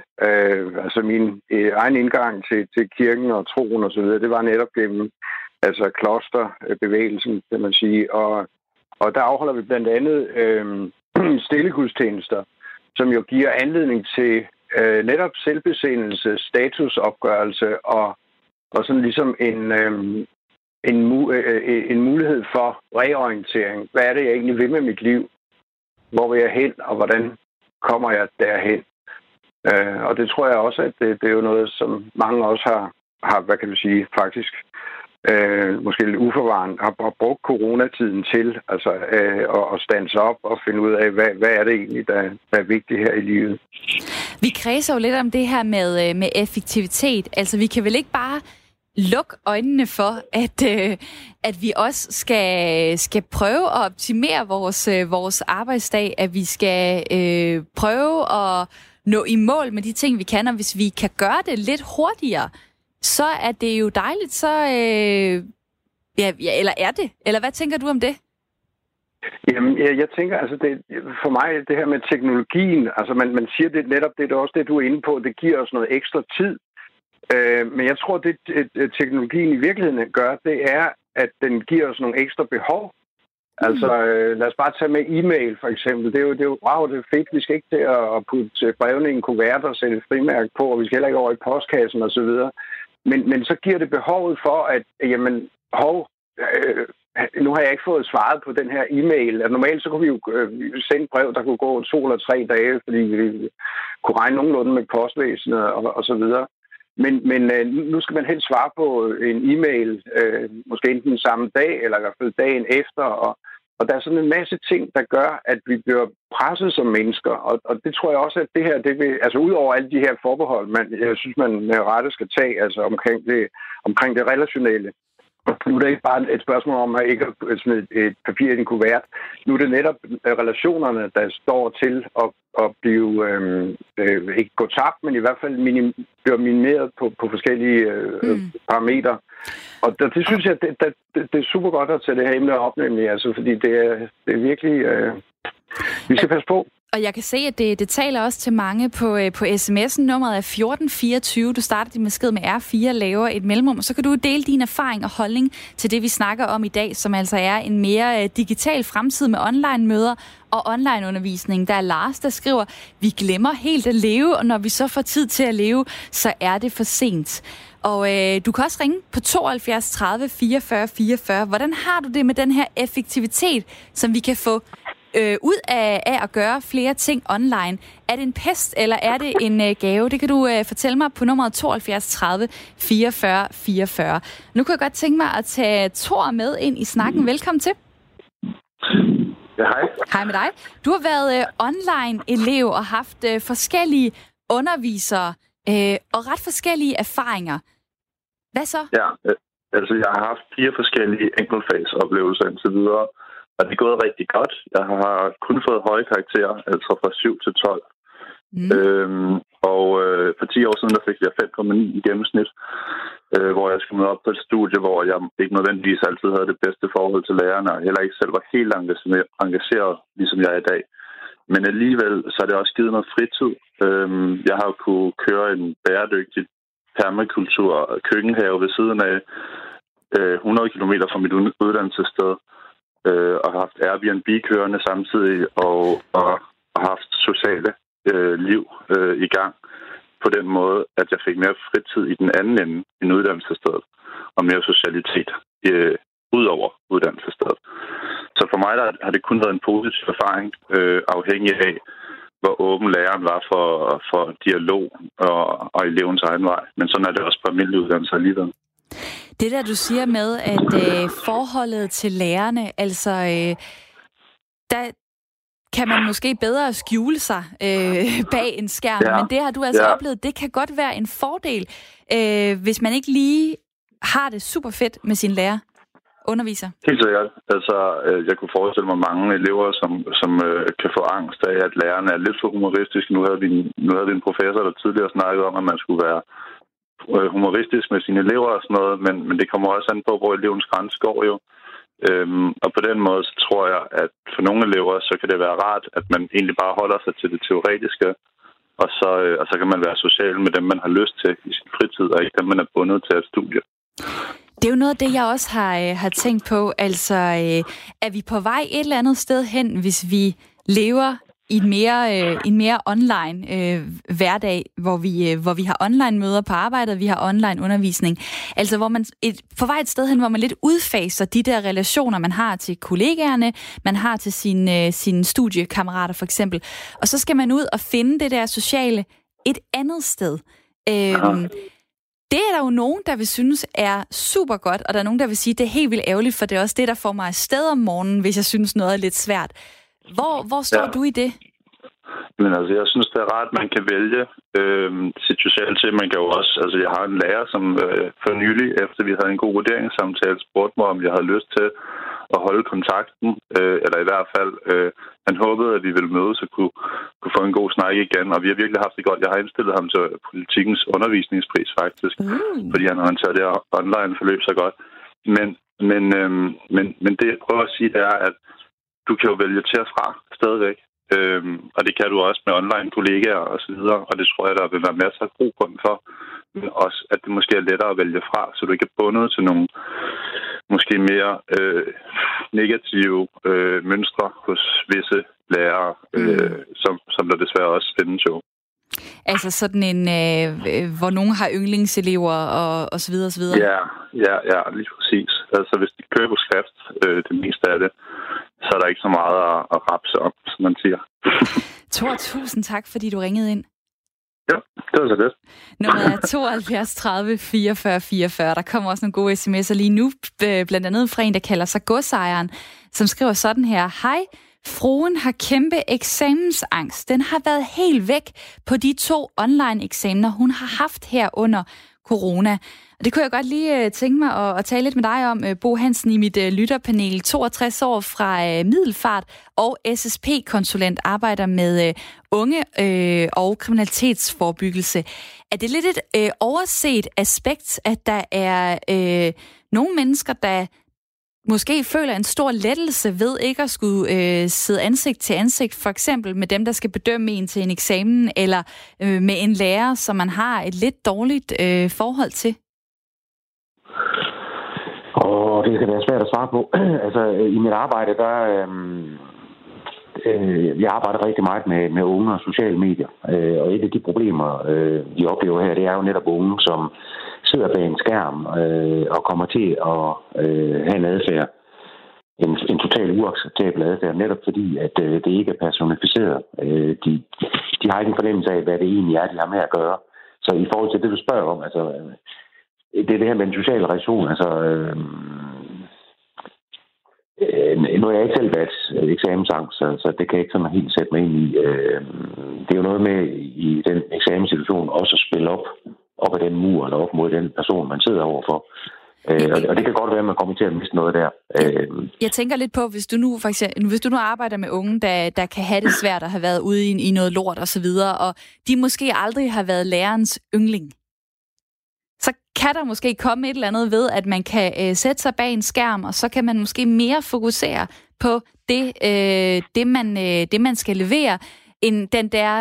Altså min egen indgang til kirken og troen og så videre, det var netop gennem altså klosterbevægelsen, kan man sige. Og der afholder vi blandt andet stillegudstjenester, som jo giver anledning til netop selvbesindelse, statusopgørelse og og sådan ligesom en mulighed for reorientering. Hvad er det, jeg egentlig vil med mit liv? Hvor vil jeg hen, og hvordan kommer jeg derhen? Og det tror jeg også, at det er jo noget, som mange også har hvad kan du sige, faktisk måske lidt uforvarende, har brugt coronatiden til altså, at standse op og finde ud af, hvad er det egentlig, der er vigtigt her i livet. Vi kredser jo lidt om det her med effektivitet. Altså, vi kan vel ikke bare luk øjnene for, at vi også skal prøve at optimere vores arbejdsdag, at vi skal prøve at nå i mål med de ting, vi kan, og hvis vi kan gøre det lidt hurtigere, så er det jo dejligt, eller er det? Eller hvad tænker du om det? Jamen, jeg tænker, altså for mig, det her med teknologien, altså man siger det netop, det er også det, du er inde på, det giver os noget ekstra tid. Men jeg tror, det teknologien i virkeligheden gør, det er, at den giver os nogle ekstra behov. Altså, lad os bare tage med e-mail, for eksempel. Det er jo wow, det er fedt. Vi skal ikke til at putte brevene i en kuvert og sætte frimærke på, og vi skal heller ikke over i postkassen osv. Men så giver det behovet for, at jamen, nu har jeg ikke fået svaret på den her e-mail. Altså, normalt så kunne vi jo sende brev, der kunne gå 2 eller 3 dage, fordi vi kunne regne nogenlunde med postvæsenet og så videre. Men nu skal man helst svare på en e-mail, måske enten den samme dag, eller i hvert fald dagen efter. Og der er sådan en masse ting, der gør, at vi bliver presset som mennesker. Og det tror jeg også, at det her, det vil, altså udover alle de her forbehold, jeg synes, man med rette skal tage altså omkring det relationelle. Nu er det ikke bare et spørgsmål om at ikke smide et papir i en kuvert. Nu er det netop relationerne, der står til at blive, ikke gå tabt, men i hvert fald bliver minimeret på forskellige parametre. Og det synes jeg, det er super godt at tage det her emne op, nemlig, altså, fordi det er virkelig... vi skal passe på. Og jeg kan se, at det taler også til mange på sms'en. Nummeret er 1424. Du starter din besked med R4, laver et mellemrum, og så kan du dele din erfaring og holdning til det, vi snakker om i dag, som altså er en mere digital fremtid med online-møder og online-undervisning. Der er Lars, der skriver, vi glemmer helt at leve, og når vi så får tid til at leve, så er det for sent. Og du kan også ringe på 72 30 44 44. Hvordan har du det med den her effektivitet, som vi kan få ud af at gøre flere ting online? Er det en pest, eller er det en gave? Det kan du fortælle mig på nummeret 72 30 44 44. Nu kunne jeg godt tænke mig at tage Thor med ind i snakken. Velkommen til. Ja, hej. Hej med dig. Du har været online-elev og haft forskellige undervisere og ret forskellige erfaringer. Hvad så? Ja, altså jeg har haft 4 forskellige enkeltfagsoplevelser indtil videre. Og det er gået rigtig godt. Jeg har kun fået høje karakterer, altså fra 7 til 12. For 10 år siden, der fik jeg 5,9 i gennemsnit, hvor jeg skulle møde op på et studie, hvor jeg ikke nødvendigvis altid havde det bedste forhold til lærerne, og heller ikke selv var helt engageret, ligesom jeg er i dag. Men alligevel, så har det også givet noget fritid. Jeg har jo kunne køre en bæredygtig permakultur og køkkenhave ved siden af 100 km fra mit uddannelsessted, og har haft Airbnb kørende samtidig og haft sociale liv i gang på den måde, at jeg fik mere fritid i den anden ende end uddannelsesstedet og mere socialitet ud over uddannelsesstedet. Så for mig der har det kun været en positiv erfaring afhængig af, hvor åben læreren var for dialog og elevens egen vej. Men sådan er det også på almindelige uddannelser alligevel. Det der, du siger med, at forholdet til lærerne, altså, der kan man måske bedre skjule sig bag en skærm, ja. Men det har du altså oplevet, det kan godt være en fordel, hvis man ikke lige har det super fedt med sin lærer, underviser. Helt sikkert. Altså, jeg kunne forestille mig mange elever, som kan få angst af, at lærerne er lidt for humoristiske. Nu havde vi en professor, der tidligere snakkede om, at man skulle være humoristisk med sine elever og sådan noget, men det kommer også an på, hvor elevens grænse går jo. Og på den måde, så tror jeg, at for nogle elever, så kan det være rart, at man egentlig bare holder sig til det teoretiske, og så kan man være social med dem, man har lyst til i sin fritid, og ikke dem, man er bundet til at studie. Det er jo noget af det, jeg også har tænkt på. Altså, er vi på vej et eller andet sted hen, hvis vi lever en mere online hverdag, hvor vi har online møder på arbejdet, vi har online undervisning. Altså hvor man på vej et sted hen, hvor man lidt udfaser de der relationer, man har til kollegaerne, man har til sine studiekammerater for eksempel. Og så skal man ud og finde det der sociale et andet sted. Det er der jo nogen, der vil synes er super godt, og der er nogen, der vil sige, det er helt vildt ærgerligt, for det er også det, der får mig afsted om morgenen, hvis jeg synes noget er lidt svært. Hvor står du i det? Men altså, jeg synes, det er rart, at man kan vælge sit sociale til. Man kan jo også, altså jeg har en lærer, som for nylig, efter vi havde en god vurderingssamtale, spurgte mig, om jeg havde lyst til at holde kontakten, eller i hvert fald, han håbede, at vi ville mødes og kunne få en god snak igen, og vi har virkelig haft det godt. Jeg har indstillet ham til Politikens Undervisningspris, faktisk, fordi han har håndteret det her online-forløb så godt. Men det, jeg prøver at sige, det er, at du kan jo vælge til og fra stadigvæk. Og det kan du også med online kollegaer og så videre, og det tror jeg, der vil være masser af brug for, men også, at det måske er lettere at vælge fra, så du ikke er bundet til nogle måske mere negative mønstre hos visse lærere, som der desværre også findes jo. Altså sådan en, hvor nogen har yndlingselever og så videre, så videre? Ja, lige præcis. Altså hvis de kører på skrift, det meste af det, så er der ikke så meget at rapse om, som man siger. Thor, tusind tak, fordi du ringede ind. Ja, det var så det. Nummeret er 72 30 44 44. Der kommer også nogle gode sms'er lige nu, blandt andet fra en, der kalder sig godsejeren, som skriver sådan her: Hej, fruen har kæmpe eksamensangst. Den har været helt væk på de 2 online-eksamener, hun har haft her under corona. Det kunne jeg godt lige tænke mig at tale lidt med dig om, Bo Hansen, i mit lytterpanel. 62 år fra Middelfart og SSP-konsulent, arbejder med unge og kriminalitetsforebyggelse. Er det lidt et overset aspekt, at der er nogle mennesker, der måske føler en stor lettelse ved ikke at skulle sidde ansigt til ansigt, for eksempel med dem, der skal bedømme en til en eksamen, eller med en lærer, som man har et lidt dårligt forhold til? Og det kan være svært at svare på. Altså, i mit arbejde, der jeg arbejder rigtig meget med unge og sociale medier. Og et af de problemer, vi oplever her, det er jo netop unge, som sidder bag en skærm og kommer til at have en adfærd, en totalt uacceptabel adfærd, netop fordi, at det ikke er personificeret. De har ikke en fornemmelse af, hvad det egentlig er, de har med at gøre. Så i forhold til det, du spørger om, altså, det er det her med den sociale relation, altså... nu har jeg ikke selv været eksamensangst, så det kan jeg ikke sådan helt sætte mig ind i. Det er jo noget med i den eksamenssituation også at spille op ad den mur, eller op mod den person, man sidder overfor. Og det kan godt være, at man kommer til at miste noget der. Jeg tænker lidt på, hvis du nu arbejder med unge, der kan have det svært at have været ude i noget lort osv., og de måske aldrig har været lærerens yndling, så kan der måske komme et eller andet ved, at man kan sætte sig bag en skærm, og så kan man måske mere fokusere på det man skal levere, end den der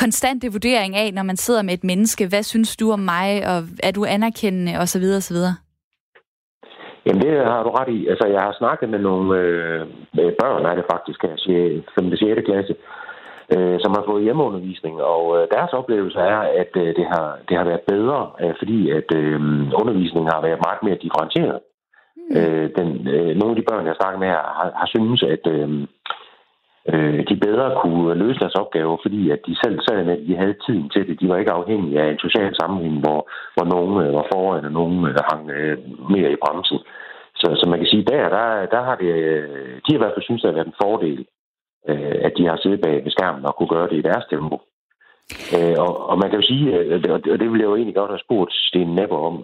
konstante vurdering af, når man sidder med et menneske. Hvad synes du om mig, og er du anerkendende, og så videre, og så videre? Jamen, det har du ret i. Altså, jeg har snakket med nogle børn, er det faktisk, som det 6. klasse, som har fået hjemmeundervisning, og deres oplevelse er, at det har været bedre, fordi at undervisningen har været meget mere differentieret. Nogle af de børn, jeg snakker med, har synes, at de bedre kunne løse deres opgaver, fordi at de selv sad med, at de havde tiden til det. De var ikke afhængige af en social sammenhæng, hvor nogen var foran, og nogen hang mere i bremsen. Så man kan sige, der har det, de i hvert fald synes, at det har været en fordel, at de har siddet bag ved skærmen og kunne gøre det i deres tempo. Og man kan jo sige, og det ville jeg jo egentlig godt have spurgt Sten Nepper om,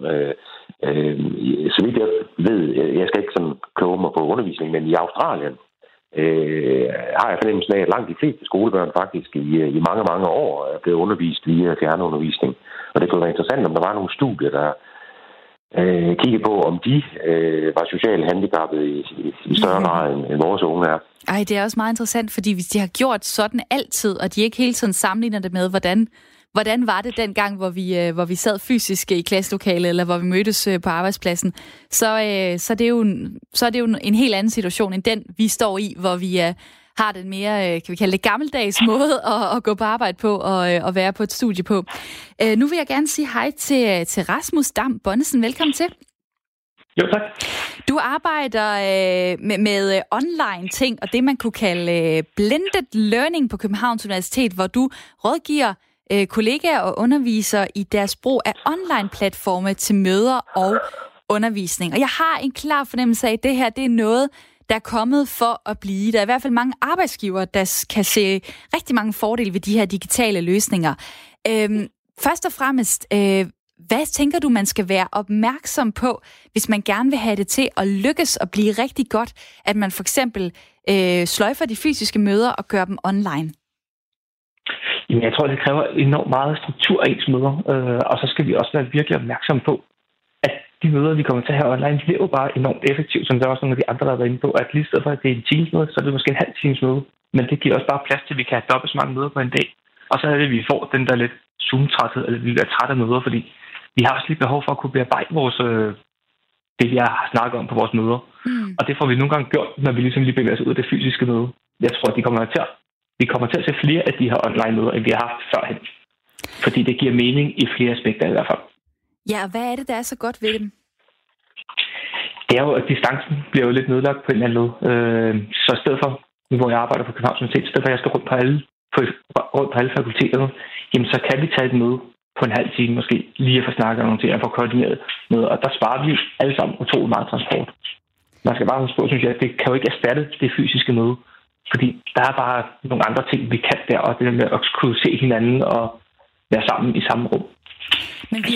så vidt jeg ved, jeg skal ikke sådan kloge mig på undervisning, men i Australien har jeg fornemmelsen af, at langt de fleste skolebørn faktisk i mange, mange år er blevet undervist via fjernundervisning. Og det kunne være interessant, om der var nogle studier, der kigge på, om de var socialt handicappede i større grad, end vores unge er. Ej, det er også meget interessant, fordi hvis de har gjort sådan altid, og de ikke hele tiden sammenligner det med, hvordan var det dengang, hvor vi sad fysisk i klasselokalet, eller hvor vi mødtes på arbejdspladsen, så er det jo en helt anden situation, end den, vi står i, hvor vi har den mere, kan vi kalde det, gammeldags måde at gå på arbejde på og at være på et studie på. Nu vil jeg gerne sige hej til Rasmus Dam Bonnesen. Velkommen til. Jo, tak. Du arbejder med online ting og det, man kunne kalde blended learning på Københavns Universitet, hvor du rådgiver kollegaer og undervisere i deres brug af online-platforme til møder og undervisning. Og jeg har en klar fornemmelse af, at det her det er noget, der er kommet for at blive. Der er i hvert fald mange arbejdsgivere, der kan se rigtig mange fordele ved de her digitale løsninger. Først og fremmest, hvad tænker du, man skal være opmærksom på, hvis man gerne vil have det til at lykkes og blive rigtig godt, at man for eksempel sløjfer de fysiske møder og gør dem online? Jamen, jeg tror, det kræver enormt meget struktur af ens møder, og så skal vi også være virkelig opmærksomme på, at de møder, vi kommer til at have online, det er jo bare enormt effektivt, som der er også nogle af de andre, der har været inde på, at lige stedet for, at det er en teamsmøde, så er det måske en halv teamsmøde, men det giver også bare plads til, at vi kan have dobbelt så mange møder på en dag, og så er det, at vi får den der lidt zoom-træthed, eller vi bliver trætte af møder, fordi vi har også lige behov for at kunne bearbejde vores, det, vi har snakket om på vores møder, og det får vi nogle gange gjort, når vi ligesom lige bevæger os ud af det fysiske møde. Jeg tror, at vi kommer til at se flere af de her online-møder, end vi har haft førhen. Fordi det giver mening i flere aspekter i hvert fald. Ja, og hvad er det, der er så godt ved dem? Det er jo, at distancen bliver jo lidt nedlagt på en eller anden måde. Så i stedet for, hvor jeg arbejder på Københavns Universitet, i stedet for, at jeg skal rundt på alle fakulteterne, jamen så kan vi tage et møde på en halv time måske, lige at få snakket om nogle ting, og få koordineret møder. Og der sparer vi alle sammen utroligt meget transport. Man skal bare huske på, synes jeg, at det kan jo ikke erstatte det fysiske møde. Fordi der er bare nogle andre ting, vi kan der, og det der med at kunne se hinanden og være sammen i samme rum. Men vi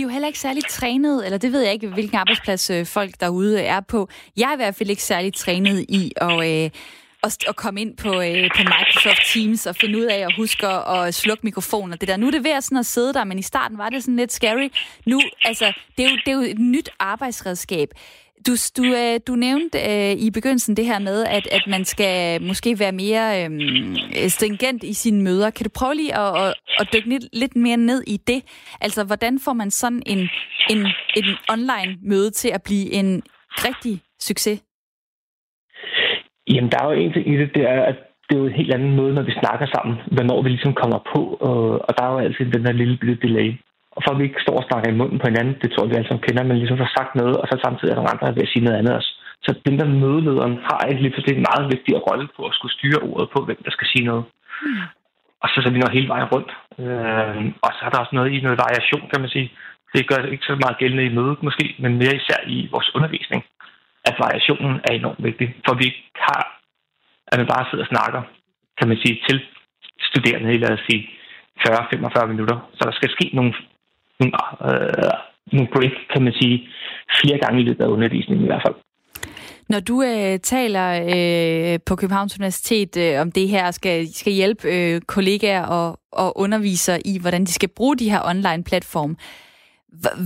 er jo heller ikke særlig trænet, eller det ved jeg ikke, hvilken arbejdsplads folk derude er på. Jeg er i hvert fald ikke særlig trænet i at komme ind på Microsoft Teams og finde ud af at huske at slukke mikrofoner. Det der. Nu er det ved at, sådan at sidde der, men i starten var det sådan lidt scary. Nu, altså, det er jo et nyt arbejdsredskab. Du nævnte i begyndelsen det her med, at man skal måske være mere stringent i sine møder. Kan du prøve lige at dykke lidt mere ned i det? Altså, hvordan får man sådan en online-møde til at blive en rigtig succes? Jamen, der er jo en ting i det, det er, at det er jo en helt anden måde, når vi snakker sammen, hvornår vi ligesom kommer på, og der er jo altid den der lille delay. Og for at vi ikke står og snakker i munden på hinanden, det tror jeg, vi alle sammen kender, men ligesom får sagt noget, og så samtidig er der nogle andre ved at sige noget andet også. Så den der mødelederen har lige pludselig en meget vigtig rolle på at skulle styre ordet på, hvem der skal sige noget. Og så vi når hele vejen rundt. Og så er der også noget i noget variation, kan man sige. Det gør det ikke så meget gældende i mødet måske, men mere især i vores undervisning, at variationen er enormt vigtig. For vi ikke har, at man bare sidder og snakker, kan man sige, til studerende i, lad os sige, 40-45 minutter. Så der skal ske nogle break, kan man sige, flere gange i løbet af undervisningen i hvert fald. Når du taler på Københavns Universitet om det her, skal hjælpe kollegaer og undervisere i, hvordan de skal bruge de her online-platforme,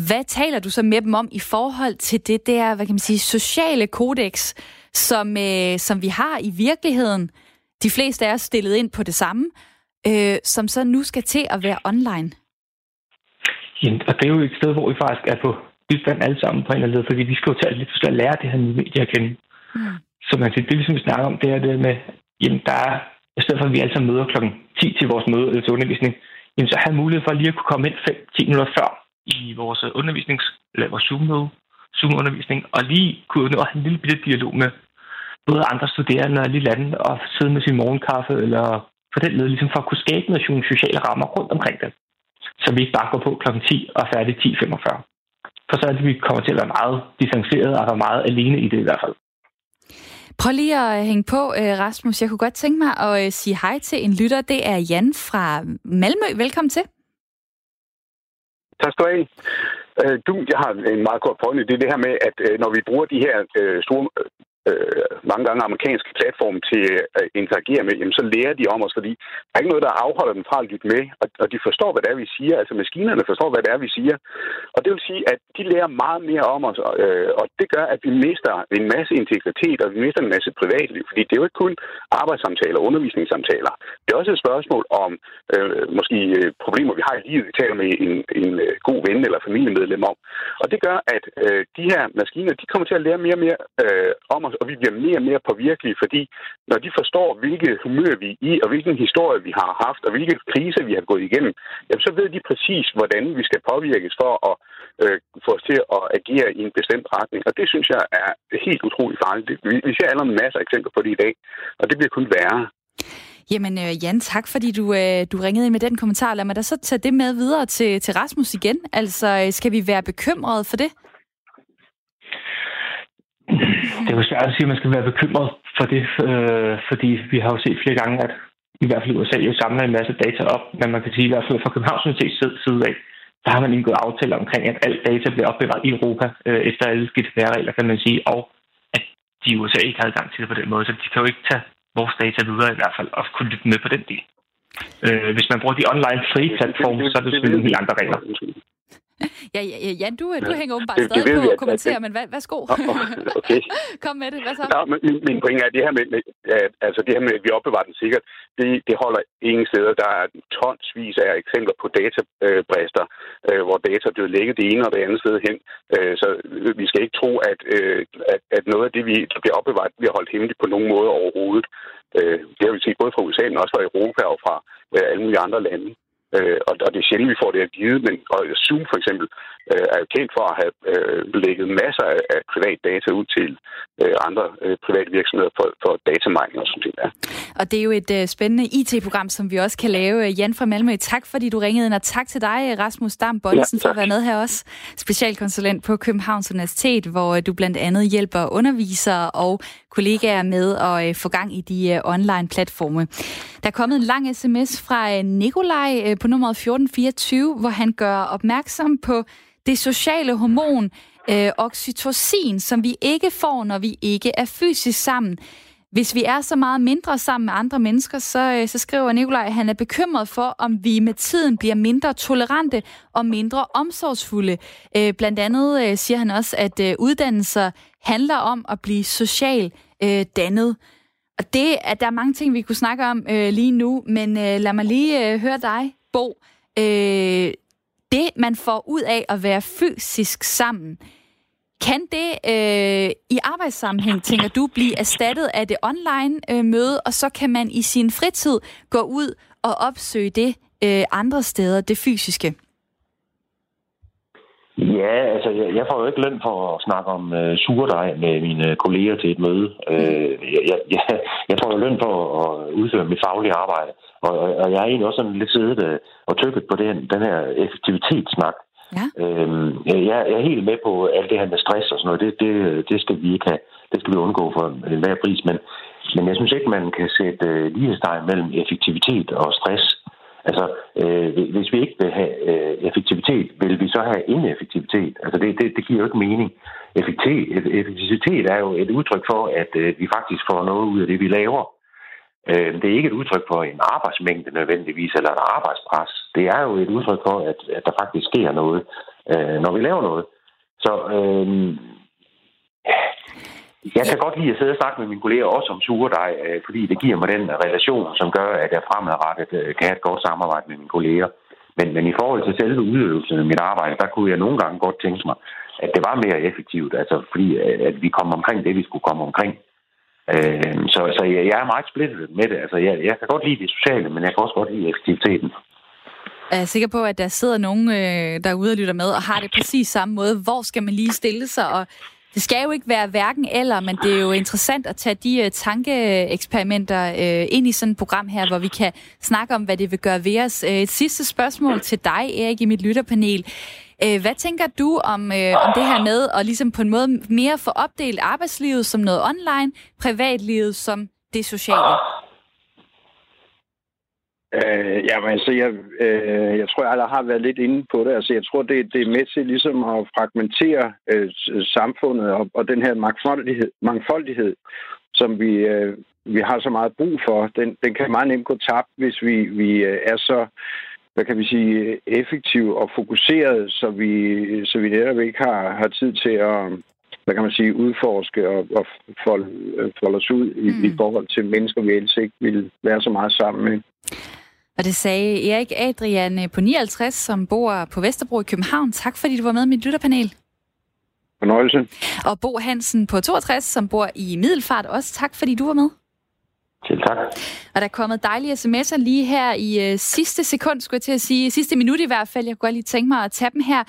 hvad taler du så med dem om i forhold til det der, hvad kan man sige, sociale kodeks, som vi har i virkeligheden? De fleste er stillet ind på det samme, som så nu skal til at være online. Jamen, og det er jo et sted, hvor vi faktisk er på bistand alle sammen på en eller anden led, fordi vi skal jo tage lidt forskelligt at lære det her nye medier at kende. Så man siger, det vi simpelthen snakker om, det er det med, jamen der er, i stedet for at vi alle sammen møder kl. 10 til vores møde eller til undervisning, jamen så have mulighed for lige at kunne komme ind 5-10 minutter før i vores Zoom-undervisning, og lige kunne nå at have en lille bitte dialog med både andre studerende og lille andet, og sidde med sin morgenkaffe, eller på den måde, ligesom for at kunne skabe nogle sociale rammer rundt omkring det. Så vi ikke bare går på kl. 10 og færdig 10.45. For så er det, vi kommer til at være meget distanceret og være meget alene i det i hvert fald. Prøv lige at hænge på, Rasmus. Jeg kunne godt tænke mig at sige hej til en lytter. Det er Jan fra Malmø. Velkommen til. Tak skal du have. Jeg har en meget kort pointe. Det er det her med, at når vi bruger de her store, mange gange amerikanske platforme til at interagere med, jamen så lærer de om os, fordi der er ikke noget, der afholder dem fra at lytte med, og de forstår, hvad det er, vi siger, altså maskinerne forstår, hvad det er, vi siger, og det vil sige, at de lærer meget mere om os, og det gør, at vi mister en masse integritet, og vi mister en masse privatliv, fordi det er jo ikke kun arbejdssamtaler og undervisningssamtaler. Det er også et spørgsmål om måske problemer, vi har i livet, vi taler med en god ven eller familiemedlem om, og det gør, at de her maskiner, de kommer til at lære mere og mere om os, og vi bliver mere og mere påvirkelige, fordi når de forstår, hvilket humør vi er i, og hvilken historie vi har haft, og hvilke kriser vi har gået igennem, jamen, så ved de præcis, hvordan vi skal påvirkes for at få os til at agere i en bestemt retning. Og det synes jeg er helt utroligt farligt. Vi ser allerede en masse eksempler på det i dag, og det bliver kun værre. Jamen Jan, tak fordi du ringede ind med den kommentar. Lad mig da så tage det med videre til Rasmus igen. Altså, skal vi være bekymrede for det? Det er jo svært at sige, at man skal være bekymret for det, fordi vi har jo set flere gange, at i hvert fald USA jo samler en masse data op, men man kan sige i hvert fald fra Københavns Universitets side af, der har man indgået aftaler omkring, at alt data bliver opbevaret i Europa efter alle GDPR-regler, kan man sige, og at de i USA ikke har adgang til det på den måde, så de kan jo ikke tage vores data videre i hvert fald, og kunne lytte med på den del. Hvis man bruger de online free platforme, så er det selvfølgelig helt andre regler. Ja, Jan, du hænger åbenbart stadig på at kommentere, men værsgo. Okay. Kom med det, hvad så? Nå, min pointe er, at det her med, at vi opbevarer den sikkert, det holder ingen steder. Der er tonsvis af eksempler på databrister, hvor data er blevet lækket det ene og det andet sted hen. Så vi skal ikke tro, at noget af det, der bliver opbevaret, bliver holdt hemmeligt på nogen måde overhovedet. Det har vi set både fra USA, men også fra Europa og fra alle mulige andre lande. Og det er sjældent, vi får det at vide, men Zoom for eksempel er jo kendt for at have lægget masser af privat data ud til andre private virksomheder for datamining og sådan ting der. Og det er jo et spændende IT-program, som vi også kan lave. Jan fra Malmø, tak fordi du ringede ind, og tak til dig, Rasmus Dam Bonnesen, for at være med her også. Specialkonsulent på Københavns Universitet, hvor du blandt andet hjælper undervisere og kollegaer med at få gang i de online platforme. Der er kommet en lang sms fra Nikolaj på nummeret 1424, hvor han gør opmærksom på det sociale hormon oxytocin, som vi ikke får, når vi ikke er fysisk sammen. Hvis vi er så meget mindre sammen med andre mennesker, så skriver Nikolaj, at han er bekymret for, om vi med tiden bliver mindre tolerante og mindre omsorgsfulde. Blandt andet siger han også, at uddannelser handler om at blive social dannet. Og det, at der er mange ting, vi kunne snakke om lige nu, men lad mig lige høre dig, Bo. Det, man får ud af at være fysisk sammen, kan det i arbejdssammenhæng, tænker du, blive erstattet af det online møde, og så kan man i sin fritid gå ud og opsøge det andre steder, det fysiske? Ja, altså jeg får jo ikke løn for at snakke om surdej med mine kolleger til et møde. Jeg får jo løn for at udføre mit faglige arbejde, og jeg er egentlig også sådan lidt siddet og tykket på den her effektivitetssnak. Ja. Jeg er helt med på alt det her med stress og sådan noget. Det skal vi ikke have. Det skal vi undgå for enhver pris. Men jeg synes ikke, man kan sætte lighedstegn mellem effektivitet og stress. Altså, hvis vi ikke vil have effektivitet, vil vi så have ineffektivitet. Altså, det giver jo ikke mening. Effektivitet er jo et udtryk for, at vi faktisk får noget ud af det, vi laver. Det er ikke et udtryk for en arbejdsmængde nødvendigvis, eller et arbejdspres. Det er jo et udtryk for, at der faktisk sker noget, når vi laver noget. Så jeg kan godt lide at sidde og snakke med mine kolleger også om surdej, fordi det giver mig den relation, som gør, at jeg fremadrettet kan have et godt samarbejde med mine kolleger. Men i forhold til selve udøvelsen af mit arbejde, der kunne jeg nogle gange godt tænke mig, at det var mere effektivt, altså fordi at vi kom omkring det, vi skulle komme omkring. Så jeg er meget splittet med det. Altså, jeg kan godt lide det sociale, men jeg kan også godt lide effektiviteten. Jeg er sikker på, at der sidder nogen derude og lytter med og har det præcis samme måde. Hvor skal man lige stille sig? Og det skal jo ikke være hverken eller, men det er jo interessant at tage de tankeeksperimenter ind i sådan et program her, hvor vi kan snakke om, hvad det vil gøre ved os. Et sidste spørgsmål til dig, Erik, i mit lytterpanel. Hvad tænker du om det her med at ligesom på en måde mere få opdelt arbejdslivet som noget online, privatlivet som det sociale? Jeg tror, jeg har været lidt inde på det. Altså, jeg tror, det er med til ligesom at fragmentere samfundet og den her mangfoldighed, som vi har så meget brug for. Den kan meget nemt gå tabt, hvis vi er så effektiv og fokuseret, så vi netop ikke har tid til at, udforske og folde os ud i forhold til mennesker, vi ellers ikke ville være så meget sammen med. Og det sagde Erik Adrian på 59, som bor på Vesterbro i København. Tak fordi du var med i mit lytterpanel. Fornøjelse. Og Bo Hansen på 62, som bor i Middelfart også. Tak, fordi du var med. Selv tak. Og der er kommet dejlige sms'er lige her i sidste sekund, skulle jeg til at sige. Sidste minut i hvert fald. Jeg kunne godt lige tænke mig at tage dem her.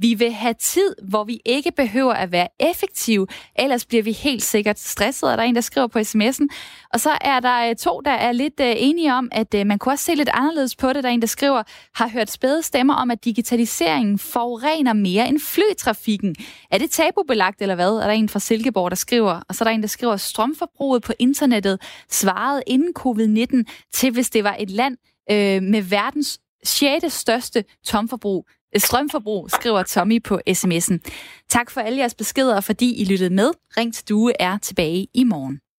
Vi vil have tid, hvor vi ikke behøver at være effektive. Ellers bliver vi helt sikkert stresset. Og der er en, der skriver på sms'en. Og så er der to, der er lidt enige om, at man kunne også se lidt anderledes på det. Der er en, der skriver, har hørt spæde stemmer om, at digitaliseringen forurener mere end flytrafikken. Er det tabubelagt eller hvad? Og der er en fra Silkeborg, der skriver. Og så er der en, der skriver, strømforbruget på internettet svarede inden covid-19 til, hvis det var et land med verdens 6. største strømforbrug, skriver Tommy på sms'en. Tak for alle jeres beskeder og fordi I lyttede med. Ring til Due er tilbage i morgen.